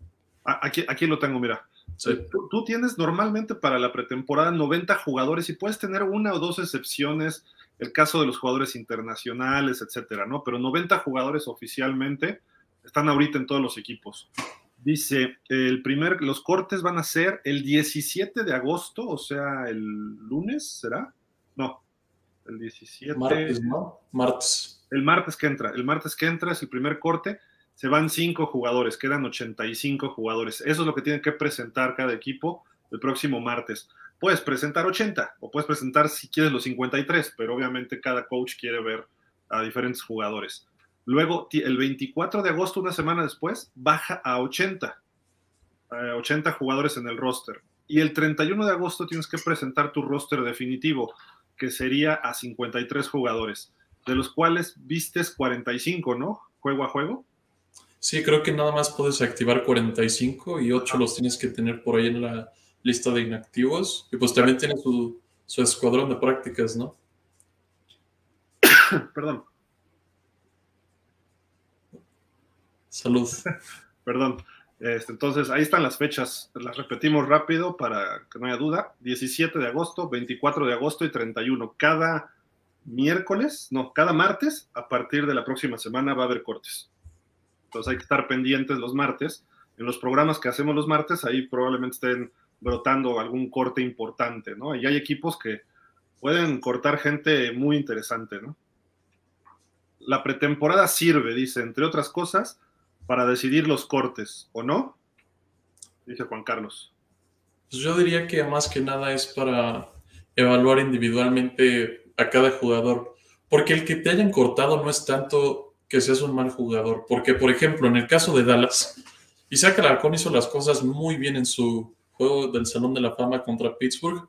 Ah, aquí, aquí lo tengo, mira. Sí. Tú, tú tienes normalmente para la pretemporada noventa jugadores y puedes tener una o dos excepciones, el caso de los jugadores internacionales, etcétera, ¿no? Pero noventa jugadores oficialmente están ahorita en todos los equipos. Dice, el primer, los cortes van a ser el diecisiete de agosto, o sea, el lunes, ¿será? No, el diecisiete. Martes, ¿no? Martes. El martes que entra, el martes que entra es el primer corte. Se van cinco jugadores, quedan ochenta y cinco jugadores. Eso es lo que tiene que presentar cada equipo el próximo martes. Puedes presentar ochenta, o puedes presentar si quieres los cincuenta y tres, pero obviamente cada coach quiere ver a diferentes jugadores. Luego, el veinticuatro de agosto, una semana después, baja a ochenta. Eh, ochenta jugadores en el roster. Y el treinta y uno de agosto tienes que presentar tu roster definitivo, que sería a cincuenta y tres jugadores, de los cuales vistes cuarenta y cinco, ¿no? Juego a juego. Sí, creo que nada más puedes activar cuarenta y cinco y ocho los tienes que tener por ahí en la lista de inactivos. Y pues también tiene su, su escuadrón de prácticas, ¿no? Perdón. Salud. Perdón. Este, entonces, ahí están las fechas. Las repetimos rápido para que no haya duda. diecisiete de agosto, veinticuatro de agosto y treinta y uno. Cada miércoles, no, cada martes, a partir de la próxima semana va a haber cortes. Entonces hay que estar pendientes los martes. En los programas que hacemos los martes, ahí probablemente estén brotando algún corte importante, ¿no? Y hay equipos que pueden cortar gente muy interesante, ¿no? La pretemporada sirve, dice, entre otras cosas, para decidir los cortes, ¿o no? Dice Juan Carlos. Pues yo diría que más que nada es para evaluar individualmente a cada jugador. Porque el que te hayan cortado no es tanto que seas un mal jugador, porque por ejemplo en el caso de Dallas, Isaac Alarcón hizo las cosas muy bien en su juego del Salón de la Fama contra Pittsburgh,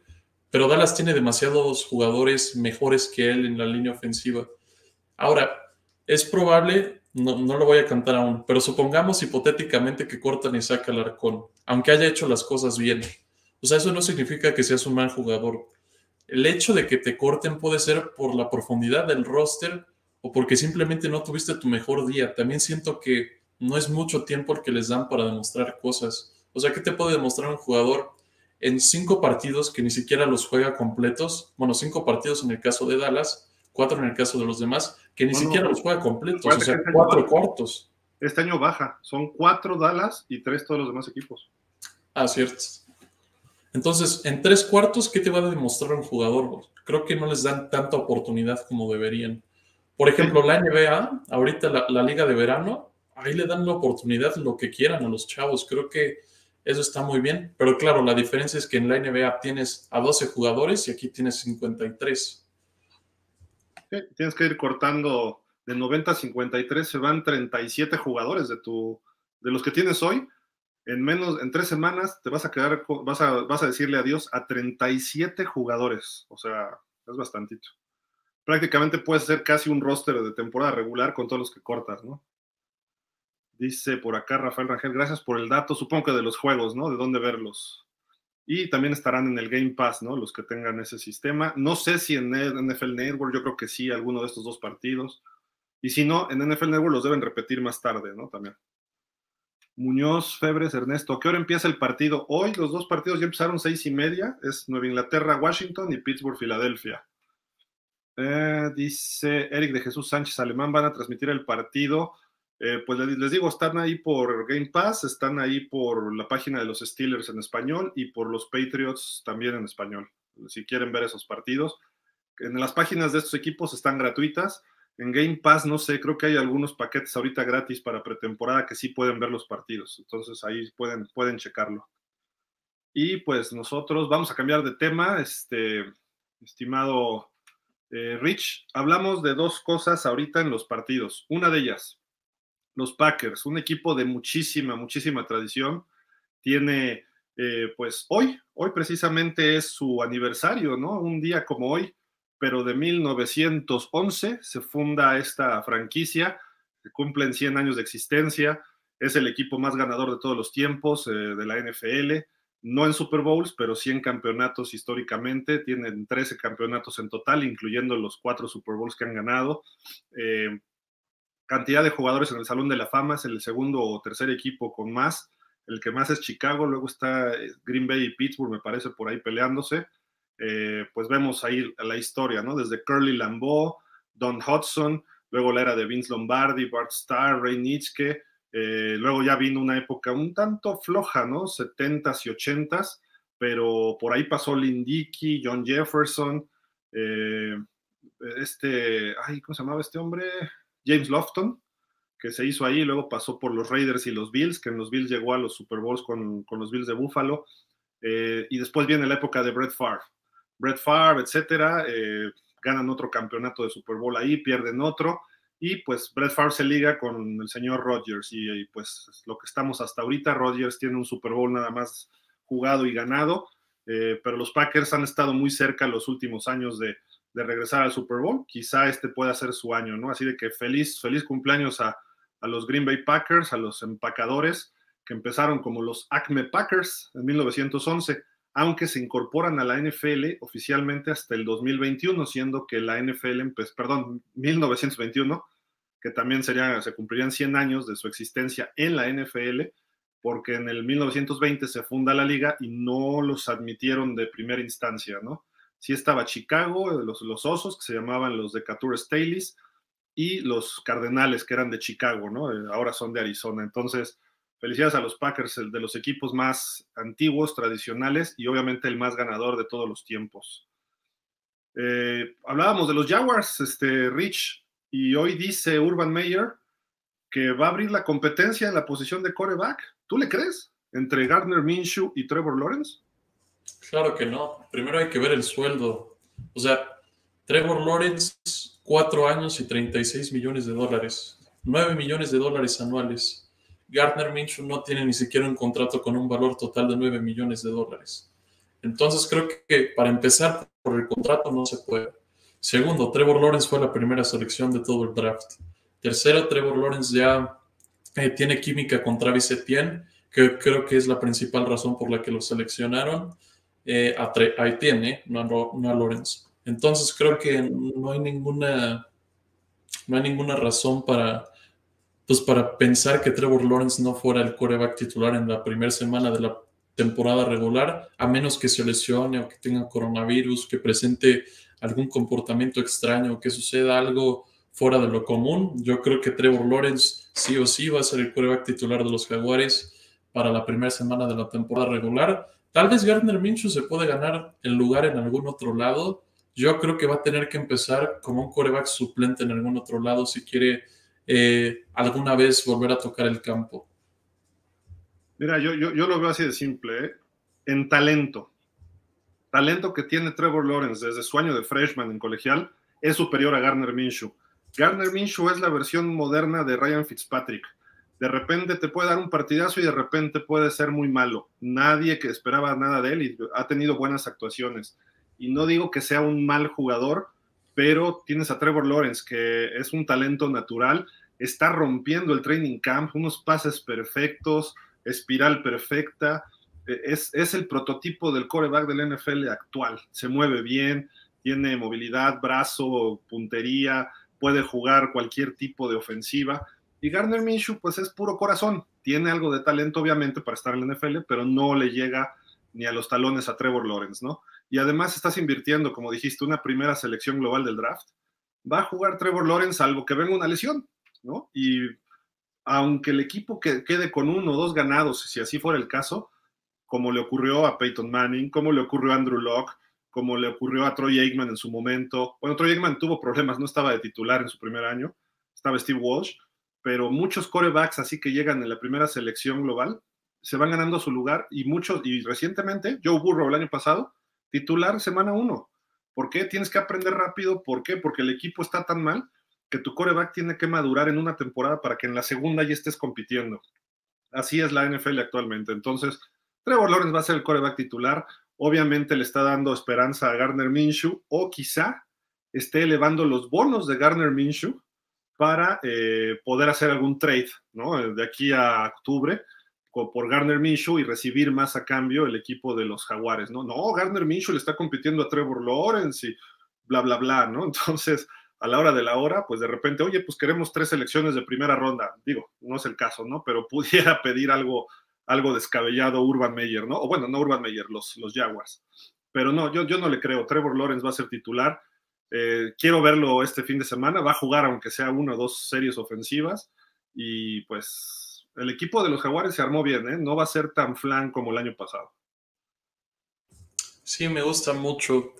pero Dallas tiene demasiados jugadores mejores que él en la línea ofensiva. Ahora, es probable, no, no lo voy a cantar aún, pero supongamos hipotéticamente que cortan a Isaac Alarcón, aunque haya hecho las cosas bien. O sea, eso no significa que seas un mal jugador. El hecho de que te corten puede ser por la profundidad del roster o porque simplemente no tuviste tu mejor día. También siento que no es mucho tiempo el que les dan para demostrar cosas. O sea, ¿qué te puede demostrar un jugador en cinco partidos que ni siquiera los juega completos? Bueno, cinco partidos en el caso de Dallas, cuatro en el caso de los demás, que ni bueno, siquiera los juega completos, o sea, este cuatro baja. Cuartos. Este año baja, son cuatro Dallas y tres todos los demás equipos. Ah, cierto. Entonces, en tres cuartos, ¿qué te va a demostrar un jugador? creo que no les dan tanta oportunidad como deberían. Por ejemplo, la N B A, ahorita la, la liga de verano, ahí le dan la oportunidad lo que quieran a los chavos. Creo que eso está muy bien. Pero claro, la diferencia es que en la N B A tienes a doce jugadores y aquí tienes cincuenta y tres. Sí, tienes que ir cortando de noventa a cincuenta y tres, se van treinta y siete jugadores de tu, de los que tienes hoy. En menos, en tres semanas te vas a quedar, vas a, vas a decirle adiós a treinta y siete jugadores. O sea, es bastantito. Prácticamente puedes hacer casi un roster de temporada regular con todos los que cortas, ¿no? Dice por acá Rafael Rangel, gracias por el dato, supongo que de los juegos, ¿no? De dónde verlos. Y también estarán en el Game Pass, ¿no? Los que tengan ese sistema. No sé si en N F L Network, yo creo que sí, alguno de estos dos partidos. Y si no, en N F L Network los deben repetir más tarde, ¿no? También. Muñoz, Febres, Ernesto, ¿a qué hora empieza el partido? Hoy los dos partidos ya empezaron seis y media. Es Nueva Inglaterra, Washington y Pittsburgh, Filadelfia. Eh, dice Eric de Jesús Sánchez Alemán, van a transmitir el partido. Eh, pues les digo, están ahí por Game Pass, están ahí por la página de los Steelers en español y por los Patriots también en español, si quieren ver esos partidos. En las páginas de estos equipos están gratuitas. En Game Pass, no sé, creo que hay algunos paquetes ahorita gratis para pretemporada que sí pueden ver los partidos, entonces ahí pueden, pueden checarlo. Y pues nosotros vamos a cambiar de tema, este, estimado eh, Rich. Hablamos de dos cosas ahorita en los partidos. Una de ellas, los Packers, un equipo de muchísima, muchísima tradición, tiene, eh, pues, hoy, hoy precisamente es su aniversario, ¿no? Un día como hoy, pero de mil novecientos once se funda esta franquicia, se cumplen cien años de existencia, es el equipo más ganador de todos los tiempos eh, de la N F L, no en Super Bowls, pero sí en campeonatos históricamente, tienen trece campeonatos en total, incluyendo los cuatro Super Bowls que han ganado, eh, cantidad de jugadores en el Salón de la Fama, es el segundo o tercer equipo con más, el que más es Chicago, luego está Green Bay y Pittsburgh, me parece, por ahí peleándose. Eh, pues vemos ahí la historia, ¿no? Desde Curly Lambeau, Don Hudson, luego la era de Vince Lombardi, Bart Starr, Ray Nitschke, eh, luego ya vino una época un tanto floja, ¿no? setentas y ochentas, pero por ahí pasó Lynn Dickey, John Jefferson, eh, este, ay, ¿cómo se llamaba este hombre? James Lofton, que se hizo ahí, luego pasó por los Raiders y los Bills, que en los Bills llegó a los Super Bowls con, con los Bills de Buffalo, eh, y después viene la época de Brett Favre, Brett Favre, etcétera, eh, ganan otro campeonato de Super Bowl ahí, pierden otro, y pues Brett Favre se liga con el señor Rodgers, y, y pues lo que estamos hasta ahorita, Rodgers tiene un Super Bowl nada más jugado y ganado, eh, pero los Packers han estado muy cerca los últimos años de de regresar al Super Bowl, quizá este pueda ser su año, ¿no? Así de que feliz, feliz cumpleaños a, a los Green Bay Packers, a los empacadores, que empezaron como los Acme Packers en mil novecientos once, aunque se incorporan a la N F L oficialmente hasta el dos mil veintiuno, siendo que la N F L, empe- perdón, mil novecientos veintiuno, que también sería, se cumplirían cien años de su existencia en la N F L, porque en el mil novecientos veinte se funda la liga y no los admitieron de primera instancia, ¿no? Sí estaba Chicago, los, los Osos, que se llamaban los Decatur Staleys, y los Cardenales, que eran de Chicago, ¿no? Ahora son de Arizona. Entonces, felicidades a los Packers, el de los equipos más antiguos, tradicionales, y obviamente el más ganador de todos los tiempos. Eh, hablábamos de los Jaguars, este, Rich, y hoy dice Urban Meyer que va a abrir la competencia en la posición de quarterback. ¿Tú le crees? ¿Entre Gardner Minshew y Trevor Lawrence? Claro que no. Primero hay que ver el sueldo. O sea, Trevor Lawrence, cuatro años y treinta y seis millones de dólares. nueve millones de dólares anuales. Gardner Minshew no tiene ni siquiera un contrato con un valor total de nueve millones de dólares. Entonces creo que para empezar por el contrato no se puede. Segundo, Trevor Lawrence fue la primera selección de todo el draft. Tercero, Trevor Lawrence ya eh, tiene química con Travis Etienne, que creo que es la principal razón por la que lo seleccionaron. Eh, a, tre- a Etienne, no a Lawrence. Entonces creo que no hay ninguna no hay ninguna razón para, pues, para pensar que Trevor Lawrence no fuera el quarterback titular en la primera semana de la temporada regular, a menos que se lesione o que tenga coronavirus, que presente algún comportamiento extraño, que suceda algo fuera de lo común. Yo creo que Trevor Lawrence sí o sí va a ser el quarterback titular de los Jaguares para la primera semana de la temporada regular. Tal vez Gardner Minshew se puede ganar el lugar en algún otro lado, yo creo que va a tener que empezar como un quarterback suplente en algún otro lado si quiere eh, alguna vez volver a tocar el campo. Mira, yo, yo, yo lo veo así de simple, ¿eh? En talento. Talento que tiene Trevor Lawrence desde su año de freshman en colegial es superior a Gardner Minshew. Gardner Minshew es la versión moderna de Ryan Fitzpatrick. De repente te puede dar un partidazo y de repente puede ser muy malo. Nadie que esperaba nada de él y ha tenido buenas actuaciones. Y no digo que sea un mal jugador, pero tienes a Trevor Lawrence, que es un talento natural, está rompiendo el training camp, unos pases perfectos, espiral perfecta, es, es el prototipo del quarterback del N F L actual. Se mueve bien, tiene movilidad, brazo, puntería, puede jugar cualquier tipo de ofensiva. Y Gardner Minshew, pues es puro corazón. Tiene algo de talento, obviamente, para estar en la N F L, pero no le llega ni a los talones a Trevor Lawrence, ¿no? Y además estás invirtiendo, como dijiste, una primera selección global del draft. Va a jugar Trevor Lawrence, salvo que venga una lesión, ¿no? Y aunque el equipo que quede con uno o dos ganados, si así fuera el caso, como le ocurrió a Peyton Manning, como le ocurrió a Andrew Locke, como le ocurrió a Troy Aikman en su momento. Bueno, Troy Aikman tuvo problemas, no estaba de titular en su primer año, estaba Steve Walsh, pero muchos quarterbacks así que llegan en la primera selección global se van ganando su lugar, y muchos, y recientemente, Joe Burrow el año pasado, titular semana uno. ¿Por qué? Tienes que aprender rápido. ¿Por qué? Porque el equipo está tan mal que tu quarterback tiene que madurar en una temporada para que en la segunda ya estés compitiendo. Así es la N F L actualmente. Entonces, Trevor Lawrence va a ser el quarterback titular. Obviamente le está dando esperanza a Gardner Minshew, o quizá esté elevando los bonos de Gardner Minshew para eh, poder hacer algún trade, ¿no? De aquí a octubre por Gardner Minshew y recibir más a cambio el equipo de los Jaguares, ¿no? No, Gardner Minshew le está compitiendo a Trevor Lawrence y bla, bla, bla, ¿no? Entonces, a la hora de la hora, pues de repente, oye, pues queremos tres selecciones de primera ronda. Digo, no es el caso, ¿no? Pero pudiera pedir algo, algo descabellado Urban Meyer, ¿no? O bueno, no Urban Meyer, los, los Jaguars. Pero no, yo, yo no le creo. Trevor Lawrence va a ser titular. Eh, quiero verlo este fin de semana. Va a jugar aunque sea una o dos series ofensivas. Y pues el equipo de los Jaguares se armó bien, ¿eh? No va a ser tan flan como el año pasado. Sí, me gusta mucho.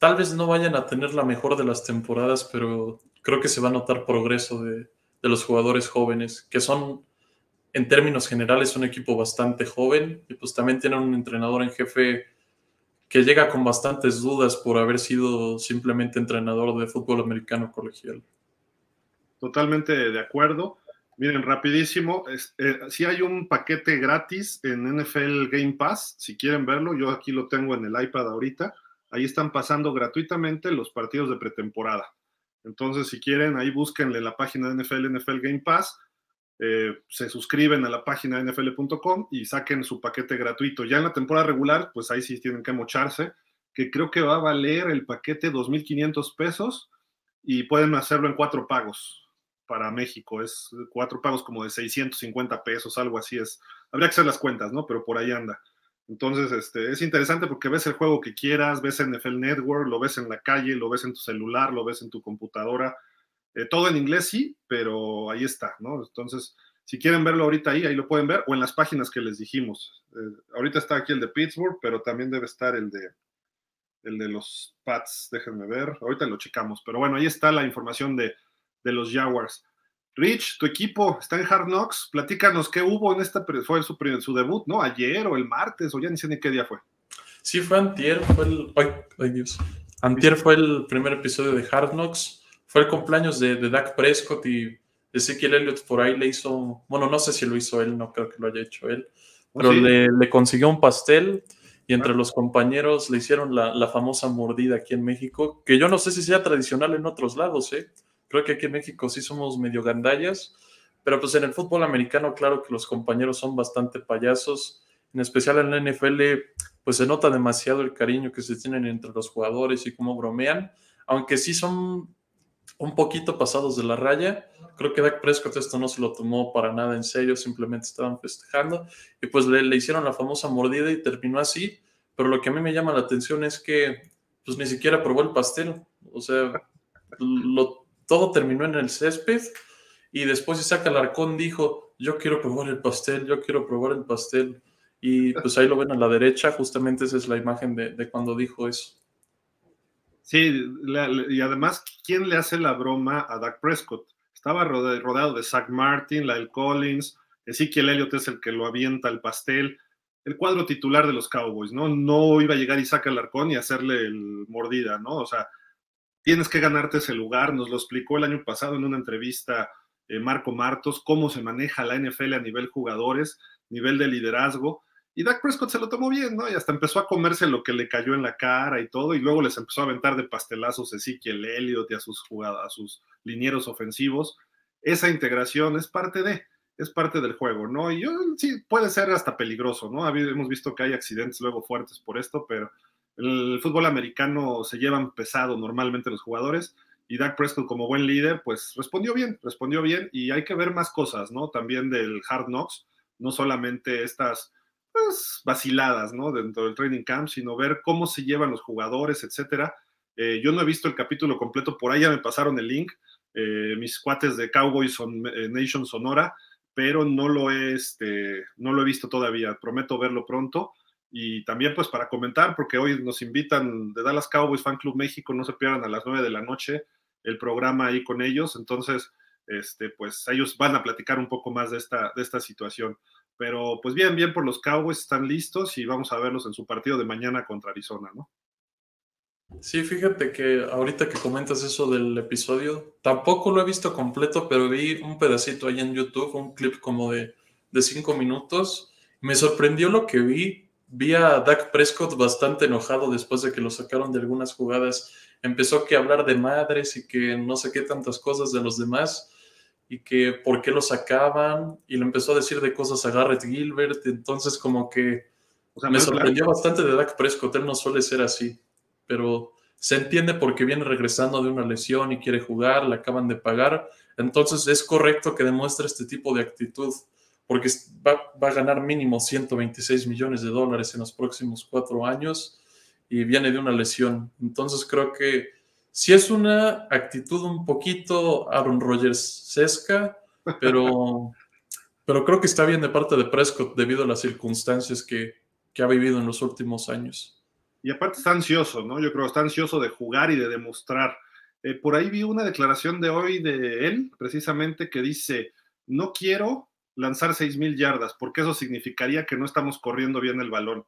Tal vez no vayan a tener la mejor de las temporadas, pero creo que se va a notar progreso de, de los jugadores jóvenes, que son, en términos generales, un equipo bastante joven, y pues también tienen un entrenador en jefe que llega con bastantes dudas por haber sido simplemente entrenador de fútbol americano colegial. Totalmente de acuerdo. Miren, rapidísimo, eh, si hay un paquete gratis en N F L Game Pass, si quieren verlo, yo aquí lo tengo en el iPad ahorita, ahí están pasando gratuitamente los partidos de pretemporada. Entonces, si quieren, ahí búsquenle la página de N F L, N F L Game Pass, eh, se suscriben a la página N F L punto com y saquen su paquete gratuito. Ya en la temporada regular, pues ahí sí tienen que mocharse, que creo que va a valer el paquete dos mil quinientos pesos y pueden hacerlo en cuatro pagos. Para México, es cuatro pagos como de seiscientos cincuenta pesos, algo así es. Habría que hacer las cuentas, ¿no? Pero por ahí anda. Entonces, este, es interesante porque ves el juego que quieras, ves N F L Network, lo ves en la calle, lo ves en tu celular, lo ves en tu computadora. Eh, todo en inglés, sí, pero ahí está, ¿no? Entonces, si quieren verlo ahorita ahí, ahí lo pueden ver, o en las páginas que les dijimos. Eh, ahorita está aquí el de Pittsburgh, pero también debe estar el de, el de los Pats, déjenme ver. Ahorita lo checamos, pero bueno, ahí está la información de de los Jaguars. Rich, tu equipo está en Hard Knocks, platícanos qué hubo en esta, fue su, su debut, ¿no? Ayer o el martes, o ya ni sé ni qué día fue. Sí, fue antier, fue el, ay, ay Dios, antier fue el primer episodio de Hard Knocks, fue el cumpleaños de, de Dak Prescott y Ezekiel Elliott por ahí le hizo, bueno, no sé si lo hizo él, no creo que lo haya hecho él, pero ¿sí? le, le consiguió un pastel y entre ah. los compañeros le hicieron la, la famosa mordida aquí en México, que yo no sé si sea tradicional en otros lados, ¿eh? Creo que aquí en México sí somos medio gandallas, pero pues en el fútbol americano claro que los compañeros son bastante payasos, en especial en la N F L pues se nota demasiado el cariño que se tienen entre los jugadores y cómo bromean, aunque sí son un poquito pasados de la raya. Creo que Dak Prescott esto no se lo tomó para nada en serio, simplemente estaban festejando y pues le, le hicieron la famosa mordida y terminó así, pero lo que a mí me llama la atención es que pues ni siquiera probó el pastel, o sea, lo todo terminó en el césped y después Isaac Alarcón dijo, yo quiero probar el pastel, yo quiero probar el pastel. Y pues ahí lo ven a la derecha, justamente esa es la imagen de, de cuando dijo eso. Sí, la, la, y además, ¿quién le hace la broma a Dak Prescott? Estaba rodeado, rodeado de Zach Martin, Lyle Collins, Ezekiel Elliott es el que lo avienta el pastel, el cuadro titular de los Cowboys, ¿no? No iba a llegar Isaac Alarcón y hacerle el mordida, ¿no? O sea, tienes que ganarte ese lugar, nos lo explicó el año pasado en una entrevista eh, Marco Martos, cómo se maneja la N F L a nivel jugadores, nivel de liderazgo, y Dak Prescott se lo tomó bien, ¿no? Y hasta empezó a comerse lo que le cayó en la cara y todo, y luego les empezó a aventar de pastelazos Ezekiel Elliott y a sus jugadores, a sus linieros ofensivos. Esa integración es parte de, es parte del juego, ¿no? Y yo, sí, puede ser hasta peligroso, ¿no? Hemos visto que hay accidentes luego fuertes por esto, pero el fútbol americano se llevan pesado normalmente los jugadores, y Dak Prescott como buen líder, pues respondió bien, respondió bien, y hay que ver más cosas, ¿no? También del Hard Knocks, no solamente estas pues vaciladas, ¿no? Dentro del training camp, sino ver cómo se llevan los jugadores, etcétera. Eh, yo no he visto el capítulo completo, por ahí ya me pasaron el link, eh, mis cuates de Cowboys son, eh, Nation Sonora, pero no lo, he, este, no lo he visto todavía, prometo verlo pronto, y también pues para comentar, porque hoy nos invitan de Dallas Cowboys Fan Club México, no se pierdan a las nueve de la noche el programa ahí con ellos, entonces este, pues ellos van a platicar un poco más de esta, de esta situación. Pero pues bien, bien por los Cowboys, están listos y vamos a verlos en su partido de mañana contra Arizona, ¿no? Sí, fíjate que ahorita que comentas eso del episodio, tampoco lo he visto completo, pero vi un pedacito ahí en YouTube, un clip como de, de cinco minutos. Me sorprendió lo que vi, vi a Dak Prescott bastante enojado después de que lo sacaron de algunas jugadas. Empezó que hablar de madres y que no sé qué tantas cosas de los demás, y que por qué lo sacaban, y le empezó a decir de cosas a Garrett Gilbert, entonces como que o sea, me sorprendió claro. bastante de Dak Prescott, él no suele ser así, pero se entiende porque viene regresando de una lesión y quiere jugar, le acaban de pagar, entonces es correcto que demuestre este tipo de actitud, porque va, va a ganar mínimo ciento veintiséis millones de dólares en los próximos cuatro años, y viene de una lesión, entonces creo que sí es una actitud un poquito Aaron Rodgers-esca, pero, pero creo que está bien de parte de Prescott debido a las circunstancias que, que ha vivido en los últimos años. Y aparte está ansioso, ¿no? Yo creo que está ansioso de jugar y de demostrar. Eh, por ahí vi una declaración de hoy de él, precisamente, que dice, no quiero lanzar seis mil yardas, porque eso significaría que no estamos corriendo bien el balón.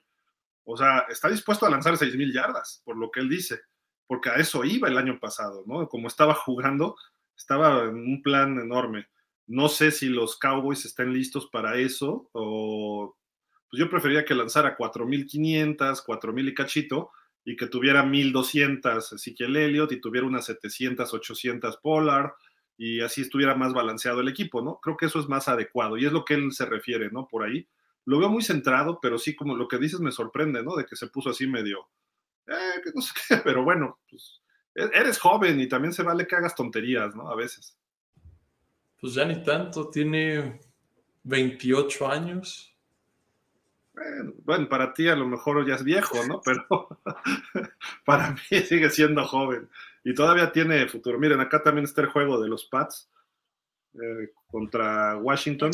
O sea, está dispuesto a lanzar seis mil yardas, por lo que él dice. Porque a eso iba el año pasado, ¿no? Como estaba jugando, estaba en un plan enorme. No sé si los Cowboys estén listos para eso, o pues yo prefería que lanzara cuatro mil quinientas, cuatro mil y cachito, y que tuviera mil doscientas Ezekiel Elliott, y tuviera unas setecientas, ochocientas Pollard, y así estuviera más balanceado el equipo, ¿no? Creo que eso es más adecuado, y es lo que él se refiere, ¿no? Por ahí. Lo veo muy centrado, pero sí, como lo que dices me sorprende, ¿no? De que se puso así medio... Eh, no sé qué, pero bueno, pues, eres joven y también se vale que hagas tonterías, ¿no? A veces. Pues ya ni tanto, tiene veintiocho años. Bueno, bueno, para ti a lo mejor ya es viejo, ¿no? Pero para mí sigue siendo joven y todavía tiene futuro. Miren, acá también está el juego de los Pats eh, contra Washington.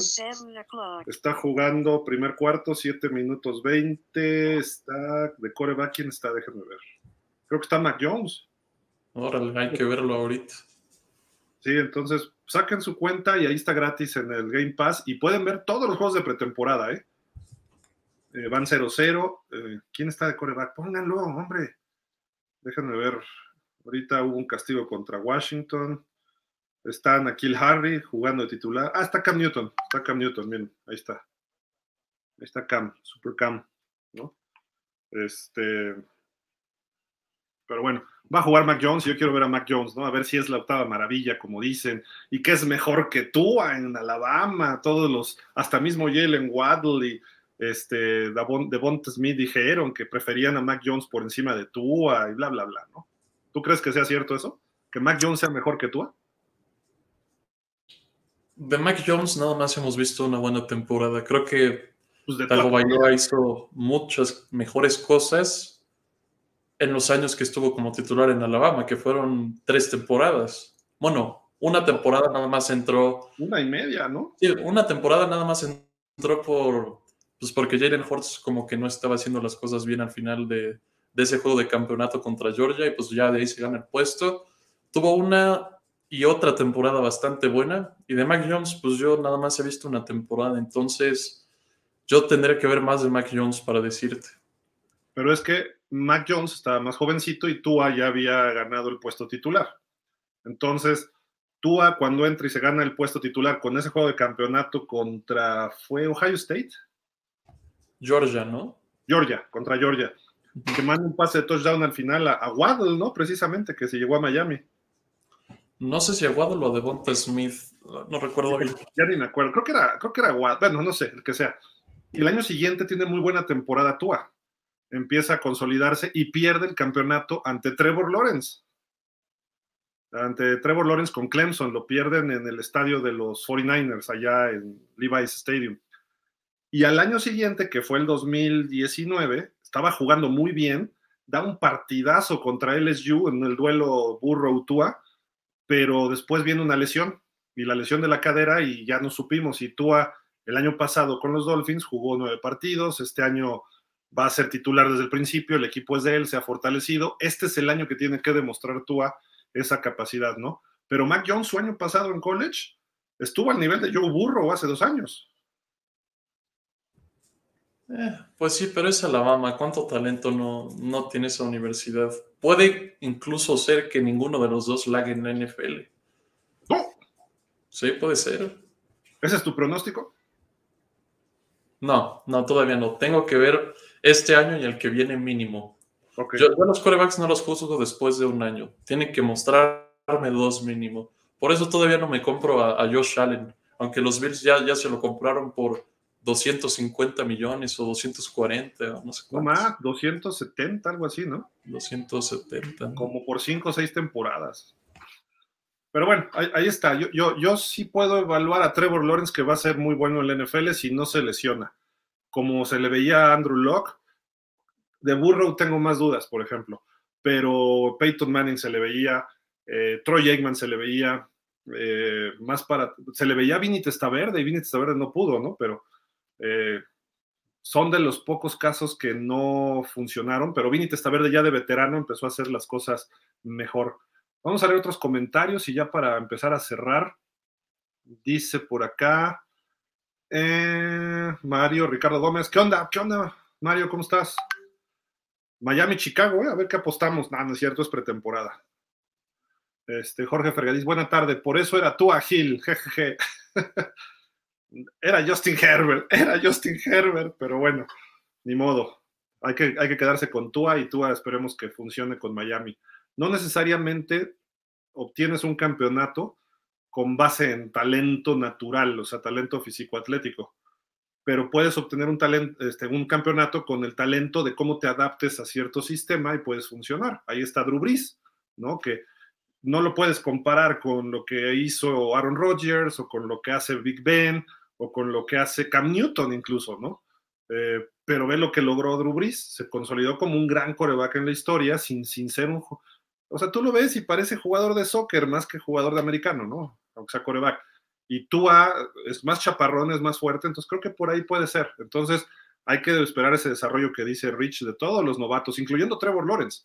Está jugando primer cuarto, siete minutos veinte. Está de quarterback. ¿Quién está? Déjenme ver. Creo que está Mac Jones. Órale, hay que verlo ahorita. Sí, entonces saquen su cuenta y ahí está gratis en el Game Pass. Y pueden ver todos los juegos de pretemporada, ¿eh? eh van cero cero. Eh, ¿Quién está de quarterback? Pónganlo, hombre. Déjenme ver. Ahorita hubo un castigo contra Washington. Está N'Keal Harry jugando de titular. Ah, está Cam Newton. Está Cam Newton, miren. Ahí está. Ahí está Cam, Super Cam, ¿no? Este... Pero bueno, va a jugar Mac Jones y yo quiero ver a Mac Jones, ¿no? A ver si es la octava maravilla, como dicen. Y que es mejor que Tua en Alabama. Todos los... Hasta mismo Jalen Waddle y este, Devonta Smith dijeron que preferían a Mac Jones por encima de Tua y bla, bla, bla, ¿no? ¿Tú crees que sea cierto eso? ¿Que Mac Jones sea mejor que Tua? De Mac Jones nada más hemos visto una buena temporada. Creo que pues Tagovailoa hizo muchas mejores cosas en los años que estuvo como titular en Alabama, que fueron tres temporadas. Bueno, una temporada nada más entró... Una y media, ¿no? Sí, una temporada nada más entró por... Pues porque Jalen Hurts como que no estaba haciendo las cosas bien al final de, de ese juego de campeonato contra Georgia, y pues ya de ahí se gana el puesto. Tuvo una y otra temporada bastante buena, y de Mac Jones pues yo nada más he visto una temporada, entonces yo tendré que ver más de Mac Jones para decirte. Pero es que Mac Jones estaba más jovencito y Tua ya había ganado el puesto titular. Entonces, Tua cuando entra y se gana el puesto titular con ese juego de campeonato contra... ¿Fue Ohio State? Georgia, ¿no? Georgia, contra Georgia. Que manda un pase de touchdown al final a, a Waddle, ¿no? Precisamente, que se llegó a Miami. No sé si a Waddle o a Devonta Smith. No recuerdo bien. Ya ni me acuerdo. Creo que era, creo que era Waddle. Bueno, no sé, el que sea. Y el año siguiente tiene muy buena temporada Tua. Empieza a consolidarse y pierde el campeonato ante Trevor Lawrence. Ante Trevor Lawrence con Clemson, lo pierden en el estadio de los cuarenta y nueve ers, allá en Levi's Stadium. Y al año siguiente, que fue el dos mil diecinueve, estaba jugando muy bien, da un partidazo contra L S U en el duelo Burrow-Tua, pero después viene una lesión, y la lesión de la cadera, y ya no supimos. Y Tua, el año pasado con los Dolphins, jugó nueve partidos, este año va a ser titular desde el principio, el equipo es de él, se ha fortalecido. Este es el año que tiene que demostrar Tua esa capacidad, ¿no? Pero Mac Jones, su año pasado en college, estuvo al nivel de Joe Burrow hace dos años. Eh, pues sí, pero es Alabama. ¿Cuánto talento no, no tiene esa universidad? Puede incluso ser que ninguno de los dos lague en la N F L. ¡No! Sí, puede ser. ¿Ese es tu pronóstico? No, no, todavía no. Tengo que ver este año y el que viene mínimo. Okay. Yo, yo los quarterbacks no los juzgo después de un año. Tienen que mostrarme dos mínimo. Por eso todavía no me compro a, a Josh Allen. Aunque los Bills ya, ya se lo compraron por doscientos cincuenta millones o doscientos cuarenta, no sé cuánto. No más, doscientos setenta, algo así, ¿no? doscientos setenta. Como por cinco o seis temporadas. Pero bueno, ahí, ahí está. Yo, yo, yo sí puedo evaluar a Trevor Lawrence, que va a ser muy bueno en la N F L si no se lesiona. Como se le veía a Andrew Luck, de Burrow tengo más dudas, por ejemplo. Pero Peyton Manning se le veía, eh, Troy Aikman se le veía, eh, más para... Se le veía a Vinny Testaverde, y Vinny Testaverde no pudo, ¿no? Pero eh, son de los pocos casos que no funcionaron, pero Vinny Testaverde ya de veterano empezó a hacer las cosas mejor. Vamos a leer otros comentarios y ya para empezar a cerrar, dice por acá eh, Mario Ricardo Gómez. ¿Qué onda? ¿Qué onda, Mario? ¿Cómo estás? Miami, Chicago, eh, a ver qué apostamos. No, no es cierto, es pretemporada. Este, Jorge Fergadís, buena tarde. Por eso era Tua Hill, jejeje. Era Justin Herbert, era Justin Herbert, pero bueno, ni modo. Hay que, hay que quedarse con Tua, y Tua esperemos que funcione con Miami. No necesariamente obtienes un campeonato con base en talento natural, o sea, talento físico-atlético, pero puedes obtener un, talento, este, un campeonato con el talento de cómo te adaptes a cierto sistema y puedes funcionar. Ahí está Drew Brees, ¿no? Que no lo puedes comparar con lo que hizo Aaron Rodgers, o con lo que hace Big Ben, o con lo que hace Cam Newton incluso, ¿no? Eh, pero ve lo que logró Drew Brees, se consolidó como un gran quarterback en la historia sin, sin ser un... O sea, tú lo ves y parece jugador de soccer más que jugador de americano, ¿no? Aunque sea quarterback. Y Tua es más chaparrón, es más fuerte, entonces creo que por ahí puede ser. Entonces hay que esperar ese desarrollo que dice Rich de todos los novatos, incluyendo Trevor Lawrence.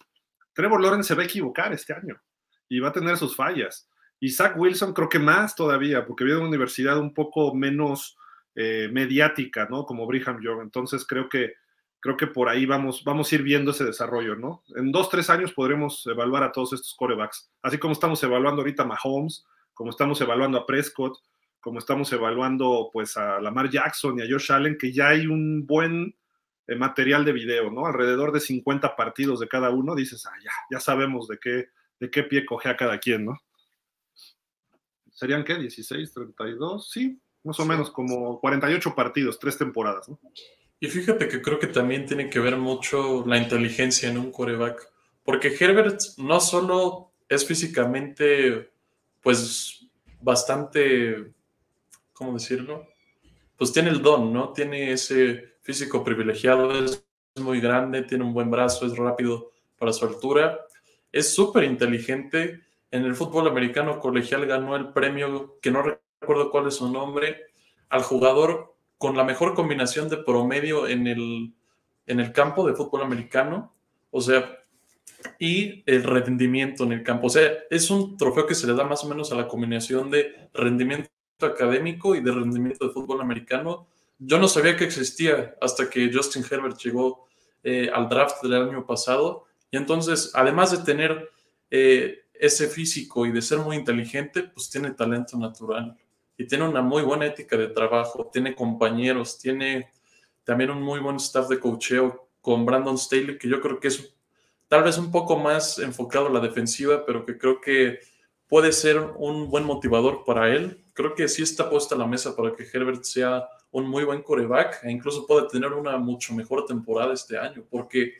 Trevor Lawrence se va a equivocar este año y va a tener sus fallas. Y Zach Wilson creo que más todavía, porque viene de una universidad un poco menos eh, mediática, ¿no? Como Brigham Young. Entonces creo que Creo que por ahí vamos, vamos a ir viendo ese desarrollo, ¿no? En dos, tres años podremos evaluar a todos estos quarterbacks. Así como estamos evaluando ahorita a Mahomes, como estamos evaluando a Prescott, como estamos evaluando pues a Lamar Jackson y a Josh Allen, que ya hay un buen eh, material de video, ¿no? Alrededor de cincuenta partidos de cada uno, dices, ah, ya, ya sabemos de qué, de qué pie coge a cada quien, ¿no? ¿Serían qué? ¿dieciséis, treinta y dos? Sí, más o menos como cuarenta y ocho partidos, tres temporadas, ¿no? Y fíjate que creo que también tiene que ver mucho la inteligencia en un quarterback, porque Herbert no solo es físicamente, pues, bastante, ¿cómo decirlo? Pues tiene el don, ¿no? Tiene ese físico privilegiado, es muy grande, tiene un buen brazo, es rápido para su altura, es súper inteligente. En el fútbol americano colegial ganó el premio, que no recuerdo cuál es su nombre, al jugador con la mejor combinación de promedio en el, en el campo de fútbol americano, O sea, y el rendimiento en el campo. O sea, es un trofeo que se le da más o menos a la combinación de rendimiento académico y de rendimiento de fútbol americano. Yo no sabía que existía hasta que Justin Herbert llegó eh, al draft del año pasado. Y entonces, además de tener eh, ese físico y de ser muy inteligente, pues tiene talento natural. Y tiene una muy buena ética de trabajo, tiene compañeros, tiene también un muy buen staff de coacheo con Brandon Staley, que yo creo que es tal vez un poco más enfocado a la defensiva, pero que creo que puede ser un buen motivador para él. Creo que sí está puesta la mesa para que Herbert sea un muy buen quarterback e incluso puede tener una mucho mejor temporada este año, porque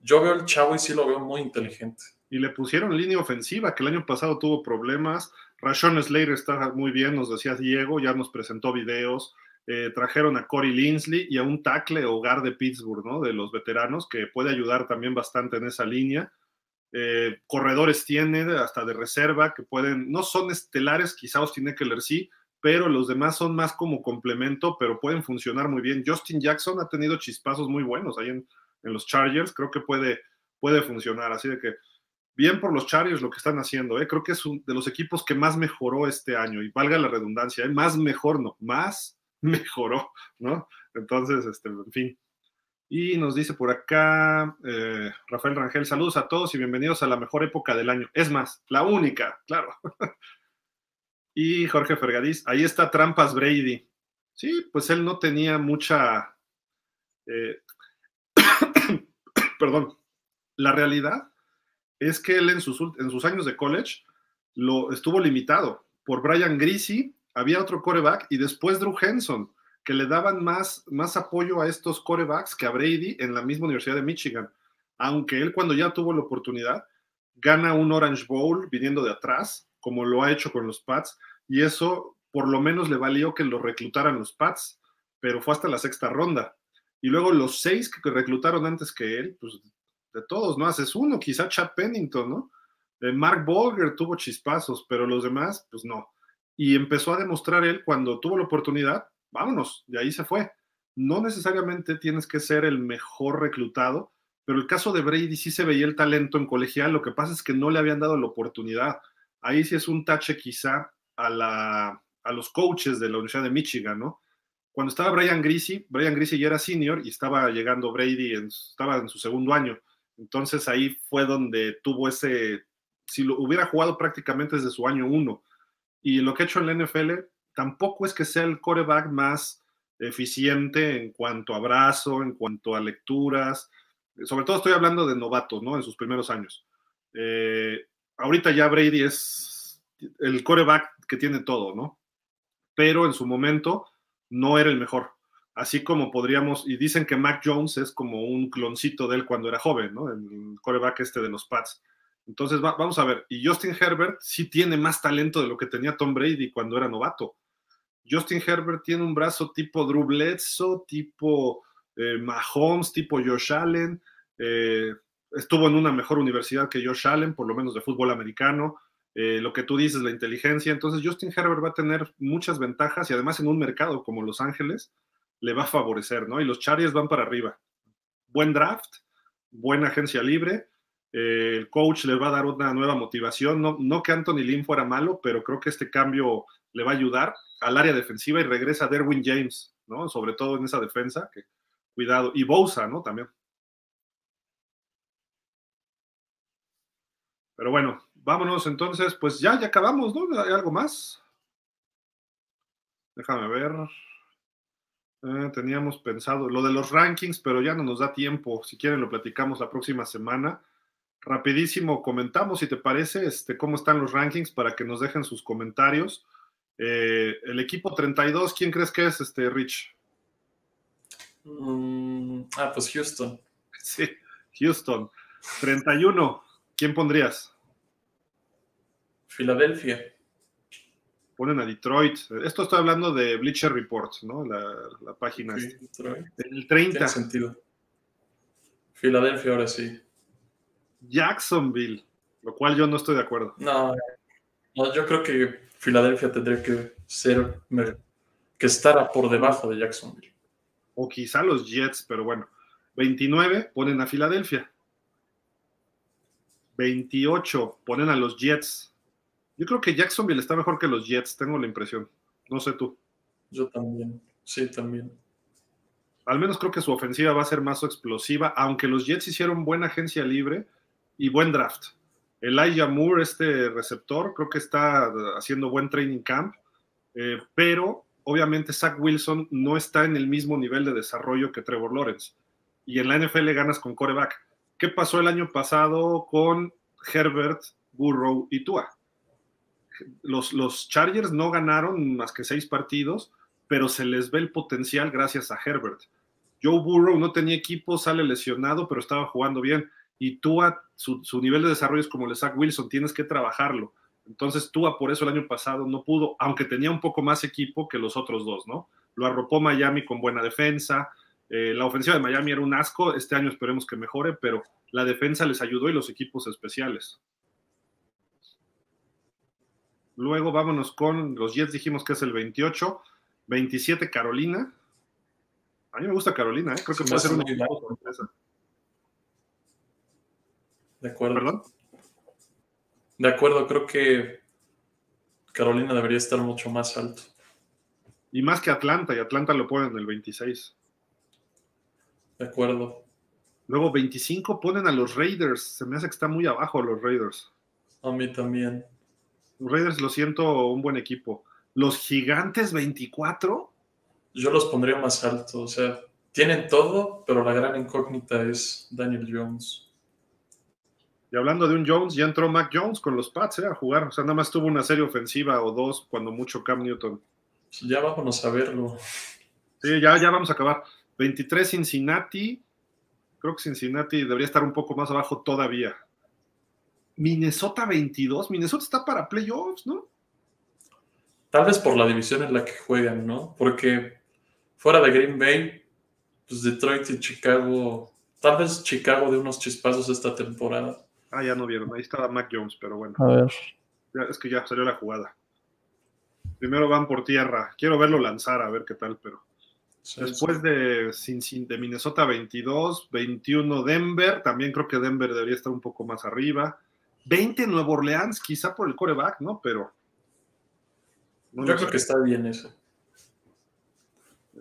yo veo al chavo y sí lo veo muy inteligente. Y le pusieron línea ofensiva, que el año pasado tuvo problemas. Rashawn Slater está muy bien, nos decía Diego, ya nos presentó videos. Eh, trajeron a Corey Linsley y a un tackle hogar de Pittsburgh, ¿no? De los veteranos, que puede ayudar también bastante en esa línea. Eh, corredores tiene, hasta de reserva, que pueden, no son estelares, quizá Austin Eckler sí, pero los demás son más como complemento, pero pueden funcionar muy bien. Justin Jackson ha tenido chispazos muy buenos ahí en, en los Chargers, creo que puede, puede funcionar, así de que bien por los Chargers lo que están haciendo, ¿eh? Creo que es un, de los equipos que más mejoró este año, y valga la redundancia, ¿eh? Más mejor no, más mejoró, ¿no? Entonces, este, en fin. Y nos dice por acá, eh, Rafael Rangel, saludos a todos y bienvenidos a la mejor época del año. Es más, la única, claro. Y Jorge Fergadís, ahí está Trampas Brady. Sí, pues él no tenía mucha... Eh... Perdón. La realidad es que él en sus, en sus años de college lo estuvo limitado por Brian Griese. Había otro quarterback y después Drew Henson, que le daban más, más apoyo a estos quarterbacks que a Brady en la misma Universidad de Michigan. Aunque él, cuando ya tuvo la oportunidad, gana un Orange Bowl viniendo de atrás, como lo ha hecho con los Pats, y eso por lo menos le valió que lo reclutaran los Pats, pero fue hasta la sexta ronda. Y luego los seis que reclutaron antes que él, pues de todos, ¿no? Haces uno, quizá Chad Pennington, ¿no? Eh, Mark Bolger tuvo chispazos, pero los demás, pues no. Y empezó a demostrar él, cuando tuvo la oportunidad, vámonos, de ahí se fue. No necesariamente tienes que ser el mejor reclutado, pero el caso de Brady sí se veía el talento en colegial, lo que pasa es que no le habían dado la oportunidad. Ahí sí es un tache quizá a, la, a los coaches de la Universidad de Michigan, ¿no? Cuando estaba Brian Griese, Brian Griese ya era senior y estaba llegando Brady, en, estaba en su segundo año. Entonces ahí fue donde tuvo ese... Si lo hubiera jugado prácticamente desde su año uno. Y lo que ha hecho en la N F L tampoco es que sea el quarterback más eficiente en cuanto a brazo, en cuanto a lecturas. Sobre todo estoy hablando de novatos, ¿no? En sus primeros años. Eh... Ahorita ya Brady es el quarterback que tiene todo, ¿no? Pero en su momento no era el mejor. Así como podríamos... Y dicen que Mac Jones es como un cloncito de él cuando era joven, ¿no? El quarterback este de los Pats. Entonces, va, vamos a ver. Y Justin Herbert sí tiene más talento de lo que tenía Tom Brady cuando era novato. Justin Herbert tiene un brazo tipo Drew Bledsoe, tipo eh, Mahomes, tipo Josh Allen... Eh, estuvo en una mejor universidad que Josh Allen, por lo menos de fútbol americano, eh, lo que tú dices, la inteligencia. Entonces Justin Herbert va a tener muchas ventajas y además en un mercado como Los Ángeles le va a favorecer, ¿no? Y los Chargers van para arriba. Buen draft, buena agencia libre, eh, el coach le va a dar una nueva motivación, no, no que Anthony Lynn fuera malo, pero creo que este cambio le va a ayudar al área defensiva y regresa Derwin James, ¿no? Sobre todo en esa defensa, que, cuidado, y Bosa, ¿no? También. Pero bueno, vámonos entonces, pues ya, ya acabamos, ¿no? ¿Hay algo más? Déjame ver. Eh, teníamos pensado lo de los rankings, pero ya no nos da tiempo. Si quieren lo platicamos la próxima semana. Rapidísimo comentamos, si te parece, este, cómo están los rankings para que nos dejen sus comentarios. Eh, el equipo treinta y dos, ¿quién crees que es, este, Rich? Mm, ah, pues Houston. Sí, Houston. treinta y uno. ¿Quién pondrías? Filadelfia. Ponen a Detroit. Esto estoy hablando de Bleacher Report, ¿no? La, la página. Sí, el treinta. Tiene sentido. Filadelfia ahora sí. Jacksonville, lo cual yo no estoy de acuerdo. No, no, yo creo que Filadelfia tendría que ser, que estará por debajo de Jacksonville. O quizá los Jets, pero bueno. veintinueve ponen a Filadelfia. veintiocho, ponen a los Jets. Yo creo que Jacksonville está mejor que los Jets, tengo la impresión. No sé tú. Yo también, sí, también. Al menos creo que su ofensiva va a ser más explosiva, aunque los Jets hicieron buena agencia libre y buen draft. Elijah Moore, este receptor, creo que está haciendo buen training camp, eh, pero obviamente Zach Wilson no está en el mismo nivel de desarrollo que Trevor Lawrence. Y en la N F L ganas con quarterback. ¿Qué pasó el año pasado con Herbert, Burrow y Tua? Los, los Chargers no ganaron más que seis partidos, pero se les ve el potencial gracias a Herbert. Joe Burrow no tenía equipo, sale lesionado, pero estaba jugando bien. Y Tua, su, su nivel de desarrollo es como el de Zach Wilson, tienes que trabajarlo. Entonces Tua por eso el año pasado no pudo, aunque tenía un poco más equipo que los otros dos, ¿no? Lo arropó Miami con buena defensa. Eh, la ofensiva de Miami era un asco, este año esperemos que mejore, pero la defensa les ayudó y los equipos especiales. Luego vámonos con los Jets, dijimos que es el veintiocho, veintisiete Carolina. A mí me gusta Carolina, ¿eh? Creo que sí, puede ser una sorpresa. De acuerdo. ¿Perdón? De acuerdo, creo que Carolina debería estar mucho más alto. Y más que Atlanta, y Atlanta lo ponen en el veintiséis. De acuerdo. Luego veinticinco ponen a los Raiders. Se me hace que está muy abajo los Raiders. A mí también. Los Raiders lo siento un buen equipo. Los Gigantes veinticuatro. Yo los pondría más alto. O sea, tienen todo, pero la gran incógnita es Daniel Jones. Y hablando de un Jones, ya entró Mac Jones con los Pats ¿eh? a jugar. O sea, nada más tuvo una serie ofensiva o dos, cuando mucho Cam Newton. Ya vámonos a verlo. Sí, ya, ya vamos a acabar. veintitrés Cincinnati, creo que Cincinnati debería estar un poco más abajo todavía. Minnesota veintidós, Minnesota está para playoffs, ¿no? Tal vez por la división en la que juegan, ¿no? Porque fuera de Green Bay, pues Detroit y Chicago, tal vez Chicago de unos chispazos esta temporada. Ah, ya no vieron, ahí estaba Mac Jones, pero bueno. A ver. Ya, es que ya salió la jugada. Primero van por tierra, quiero verlo lanzar a ver qué tal, pero... Después de, de Minnesota veintidós, veintiuno Denver, también creo que Denver debería estar un poco más arriba, veinte Nuevo Orleans, quizá por el quarterback, ¿no? Pero no yo creo sé. Que está bien eso.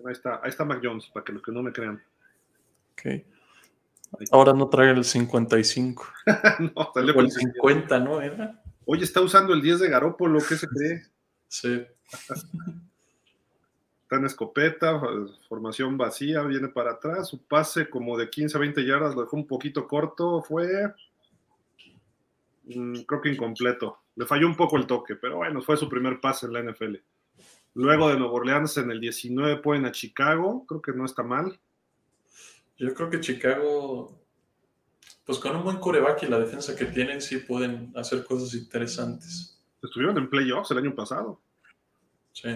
Ahí está, ahí está Mac Jones, para que los que no me crean. Ok. Ahora no trae el cincuenta y cinco. No, salió o el cincuenta, ¿no? ¿Era? Oye, está usando el diez de Garoppolo, ¿qué se cree? Sí. Está en escopeta, formación vacía, viene para atrás, su pase como de quince a veinte yardas, lo dejó un poquito corto, fue mmm, creo que incompleto, le falló un poco el toque, pero bueno, fue su primer pase en la N F L. Luego de Nueva Orleans en el diecinueve pueden a Chicago, creo que no está mal. Yo creo que Chicago, pues con un buen quarterback y la defensa que tienen, sí pueden hacer cosas interesantes. Estuvieron en playoffs el año pasado. Sí.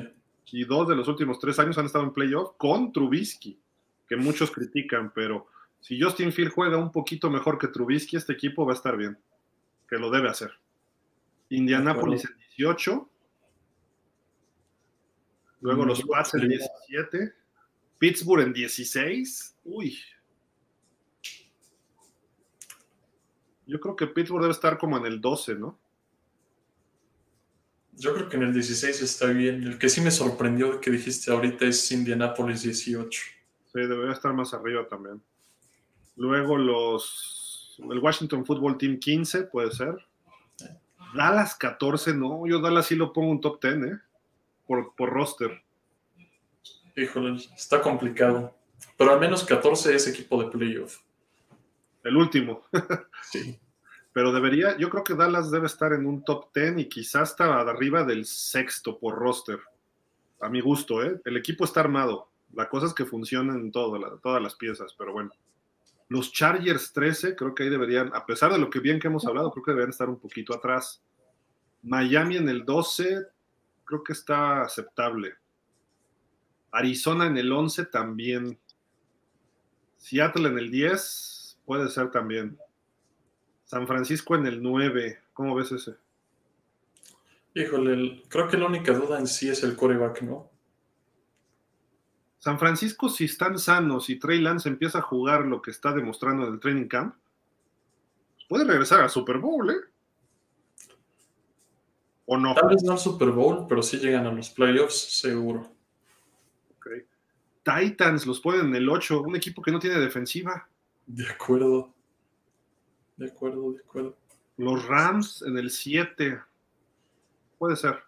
Y dos de los últimos tres años han estado en playoff con Trubisky, que muchos critican, pero si Justin Field juega un poquito mejor que Trubisky, este equipo va a estar bien, que lo debe hacer. Indianapolis en dieciocho, luego los Pats en diecisiete, Pittsburgh en dieciséis, uy. Yo creo que Pittsburgh debe estar como en el doce, ¿no? Yo creo que en el dieciséis está bien. El que sí me sorprendió que dijiste ahorita es Indianapolis dieciocho. Sí, debería estar más arriba también. Luego los... El Washington Football Team quince, puede ser. Dallas catorce, no. Yo Dallas sí lo pongo en top diez, ¿eh? Por, por roster. Híjole, está complicado. Pero al menos catorce es equipo de playoff. El último. Sí. Pero debería, yo creo que Dallas debe estar en un top diez y quizás está arriba del sexto por roster. A mi gusto, ¿eh? El equipo está armado. La cosa es que funcionan todo, la, todas las piezas, pero bueno. Los Chargers trece, creo que ahí deberían, a pesar de lo que bien que hemos hablado, creo que deberían estar un poquito atrás. Miami en el doce, creo que está aceptable. Arizona en el once también. Seattle en el diez, puede ser también. San Francisco en el nueve, ¿cómo ves ese? Híjole, el, creo que la única duda en sí es el quarterback, ¿no? San Francisco, si están sanos y Trey Lance empieza a jugar lo que está demostrando en el training camp, puede regresar al Super Bowl, ¿eh? ¿O no? Tal vez no al Super Bowl, pero sí llegan a los playoffs, seguro. Ok. Titans los pueden en el ocho, un equipo que no tiene defensiva. De acuerdo. De acuerdo, de acuerdo. Los Rams en el siete. Puede ser.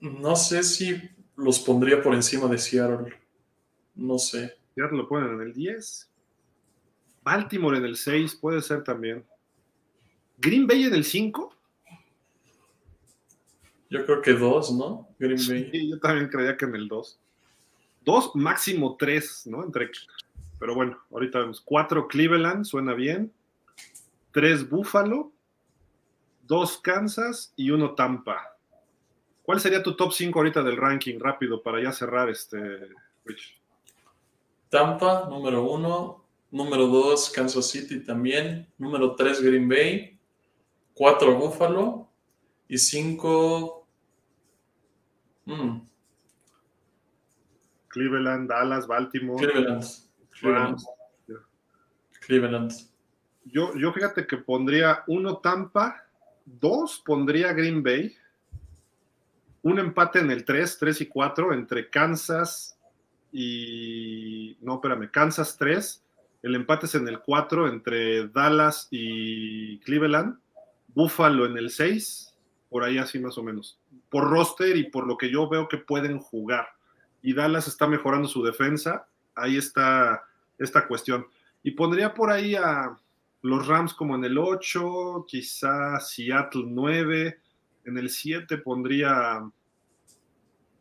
No sé si los pondría por encima de Seattle. No sé. Seattle lo ponen en el diez. Baltimore en el seis, puede ser también. Green Bay en el cinco. Yo creo que dos, ¿no? Green Bay. Sí, yo también creía que en el dos. Dos, máximo tres, ¿no? Entre... Pero bueno, ahorita vemos. Cuatro, Cleveland, suena bien. Tres, Buffalo. Dos, Kansas. Y uno, Tampa. ¿Cuál sería tu top cinco ahorita del ranking? Rápido, para ya cerrar, este, Rich. Tampa, número uno. Número dos, Kansas City también. Número tres, Green Bay. cuatro, Buffalo. Y cinco... Mm. Cleveland, Dallas, Baltimore. Cleveland. Cleveland. Cleveland. Cleveland. Yo, yo fíjate que pondría uno Tampa, dos pondría Green Bay, un empate en el tres, tres y cuatro, entre Kansas y... No, espérame, Kansas tres. El empate es en el cuatro entre Dallas y Cleveland. Buffalo en el seis. Por ahí así más o menos. Por roster y por lo que yo veo que pueden jugar. Y Dallas está mejorando su defensa. Ahí está esta cuestión. Y pondría por ahí a los Rams como en el ocho. Quizá Seattle nueve. En el siete pondría...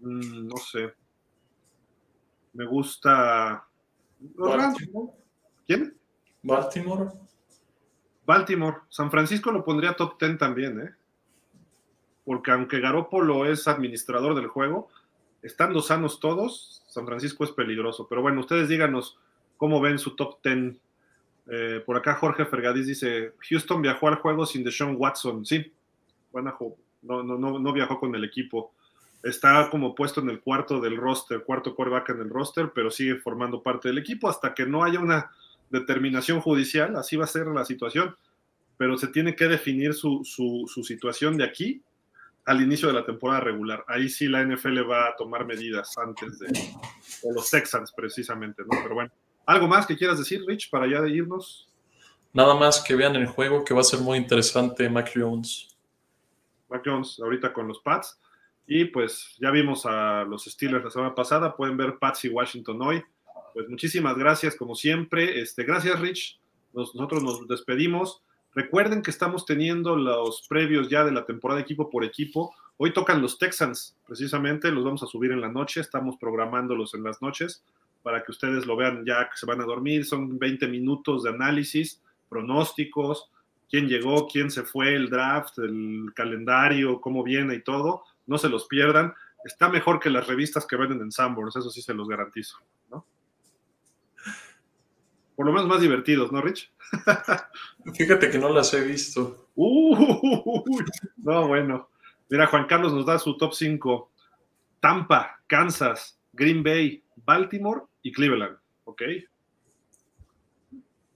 Mmm, no sé. Me gusta... Los Rams, ¿no? ¿Quién? Baltimore. Baltimore. San Francisco lo pondría top diez también, ¿eh? Porque aunque Garoppolo es administrador del juego, estando sanos todos, San Francisco es peligroso. Pero bueno, ustedes díganos cómo ven su top diez. Eh, por acá Jorge Fergadís dice, Houston viajó al juego sin Deshaun Watson. Sí, van a jugar. No, no, no, no viajó con el equipo. Está como puesto en el cuarto del roster, cuarto quarterback en el roster, pero sigue formando parte del equipo hasta que no haya una determinación judicial, así va a ser la situación, pero se tiene que definir su, su, su situación de aquí al inicio de la temporada regular. Ahí sí la N F L va a tomar medidas antes de, de los Texans precisamente, ¿no? Pero bueno, ¿algo más que quieras decir, Rich, para ya de irnos? Nada más que vean el juego, que va a ser muy interesante. Mac Jones Mac Jones ahorita con los Pats, y pues ya vimos a los Steelers la semana pasada, pueden ver Pats y Washington hoy. Pues muchísimas gracias, como siempre. Este, gracias, Rich. Nos, nosotros nos despedimos. Recuerden que estamos teniendo los previos ya de la temporada equipo por equipo. Hoy tocan los Texans, precisamente. Los vamos a subir en la noche. Estamos programándolos en las noches para que ustedes lo vean ya que se van a dormir. Son veinte minutos de análisis, pronósticos, quién llegó, quién se fue, el draft, el calendario, cómo viene y todo. No se los pierdan. Está mejor que las revistas que venden en Sanborns, eso sí se los garantizo, ¿no? Por lo menos más divertidos, ¿no, Rich? Fíjate que no las he visto. Uy, no, bueno. Mira, Juan Carlos nos da su top cinco. Tampa, Kansas, Green Bay, Baltimore y Cleveland, ¿ok?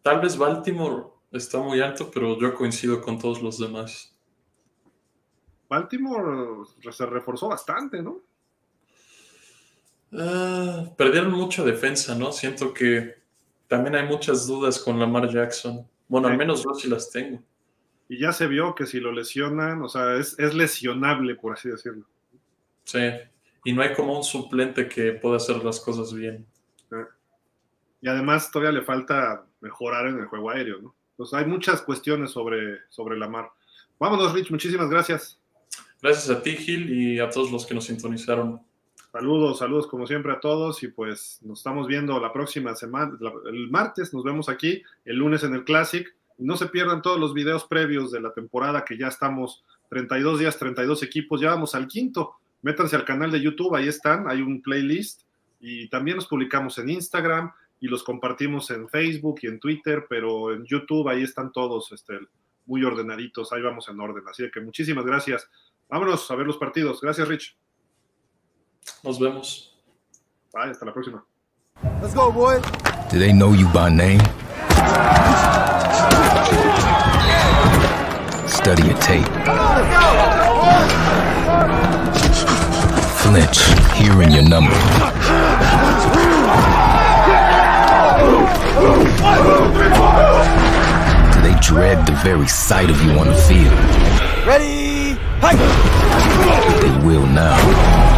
Tal vez Baltimore está muy alto, pero yo coincido con todos los demás. Baltimore se reforzó bastante, ¿no? Uh, perdieron mucha defensa, ¿no? Siento que también hay muchas dudas con Lamar Jackson. Bueno, sí. Al menos yo sí las tengo. Y ya se vio que si lo lesionan, o sea, es, es lesionable, por así decirlo. Sí, y no hay como un suplente que pueda hacer las cosas bien. Sí. Y además todavía le falta mejorar en el juego aéreo, ¿no? Entonces hay muchas cuestiones sobre, sobre Lamar. Vámonos, Rich, muchísimas gracias. Gracias a ti, Gil, y a todos los que nos sintonizaron. Saludos, saludos como siempre a todos, y pues nos estamos viendo la próxima semana, el martes nos vemos aquí, el lunes en el Classic. No se pierdan todos los videos previos de la temporada, que ya estamos treinta y dos días, treinta y dos equipos, ya vamos al quinto. Métanse al canal de YouTube, ahí están, hay un playlist, y también los publicamos en Instagram, y los compartimos en Facebook y en Twitter, pero en YouTube ahí están todos este, muy ordenaditos, ahí vamos en orden, así que muchísimas gracias. Vámonos a ver los partidos, gracias, Rich. Nos vemos. Bye, hasta la próxima. Let's go, boys. Do they know you by name? study your tape. Flinch, hearing your number. Do they dread the very sight of you on the field? Ready, hike! They will now.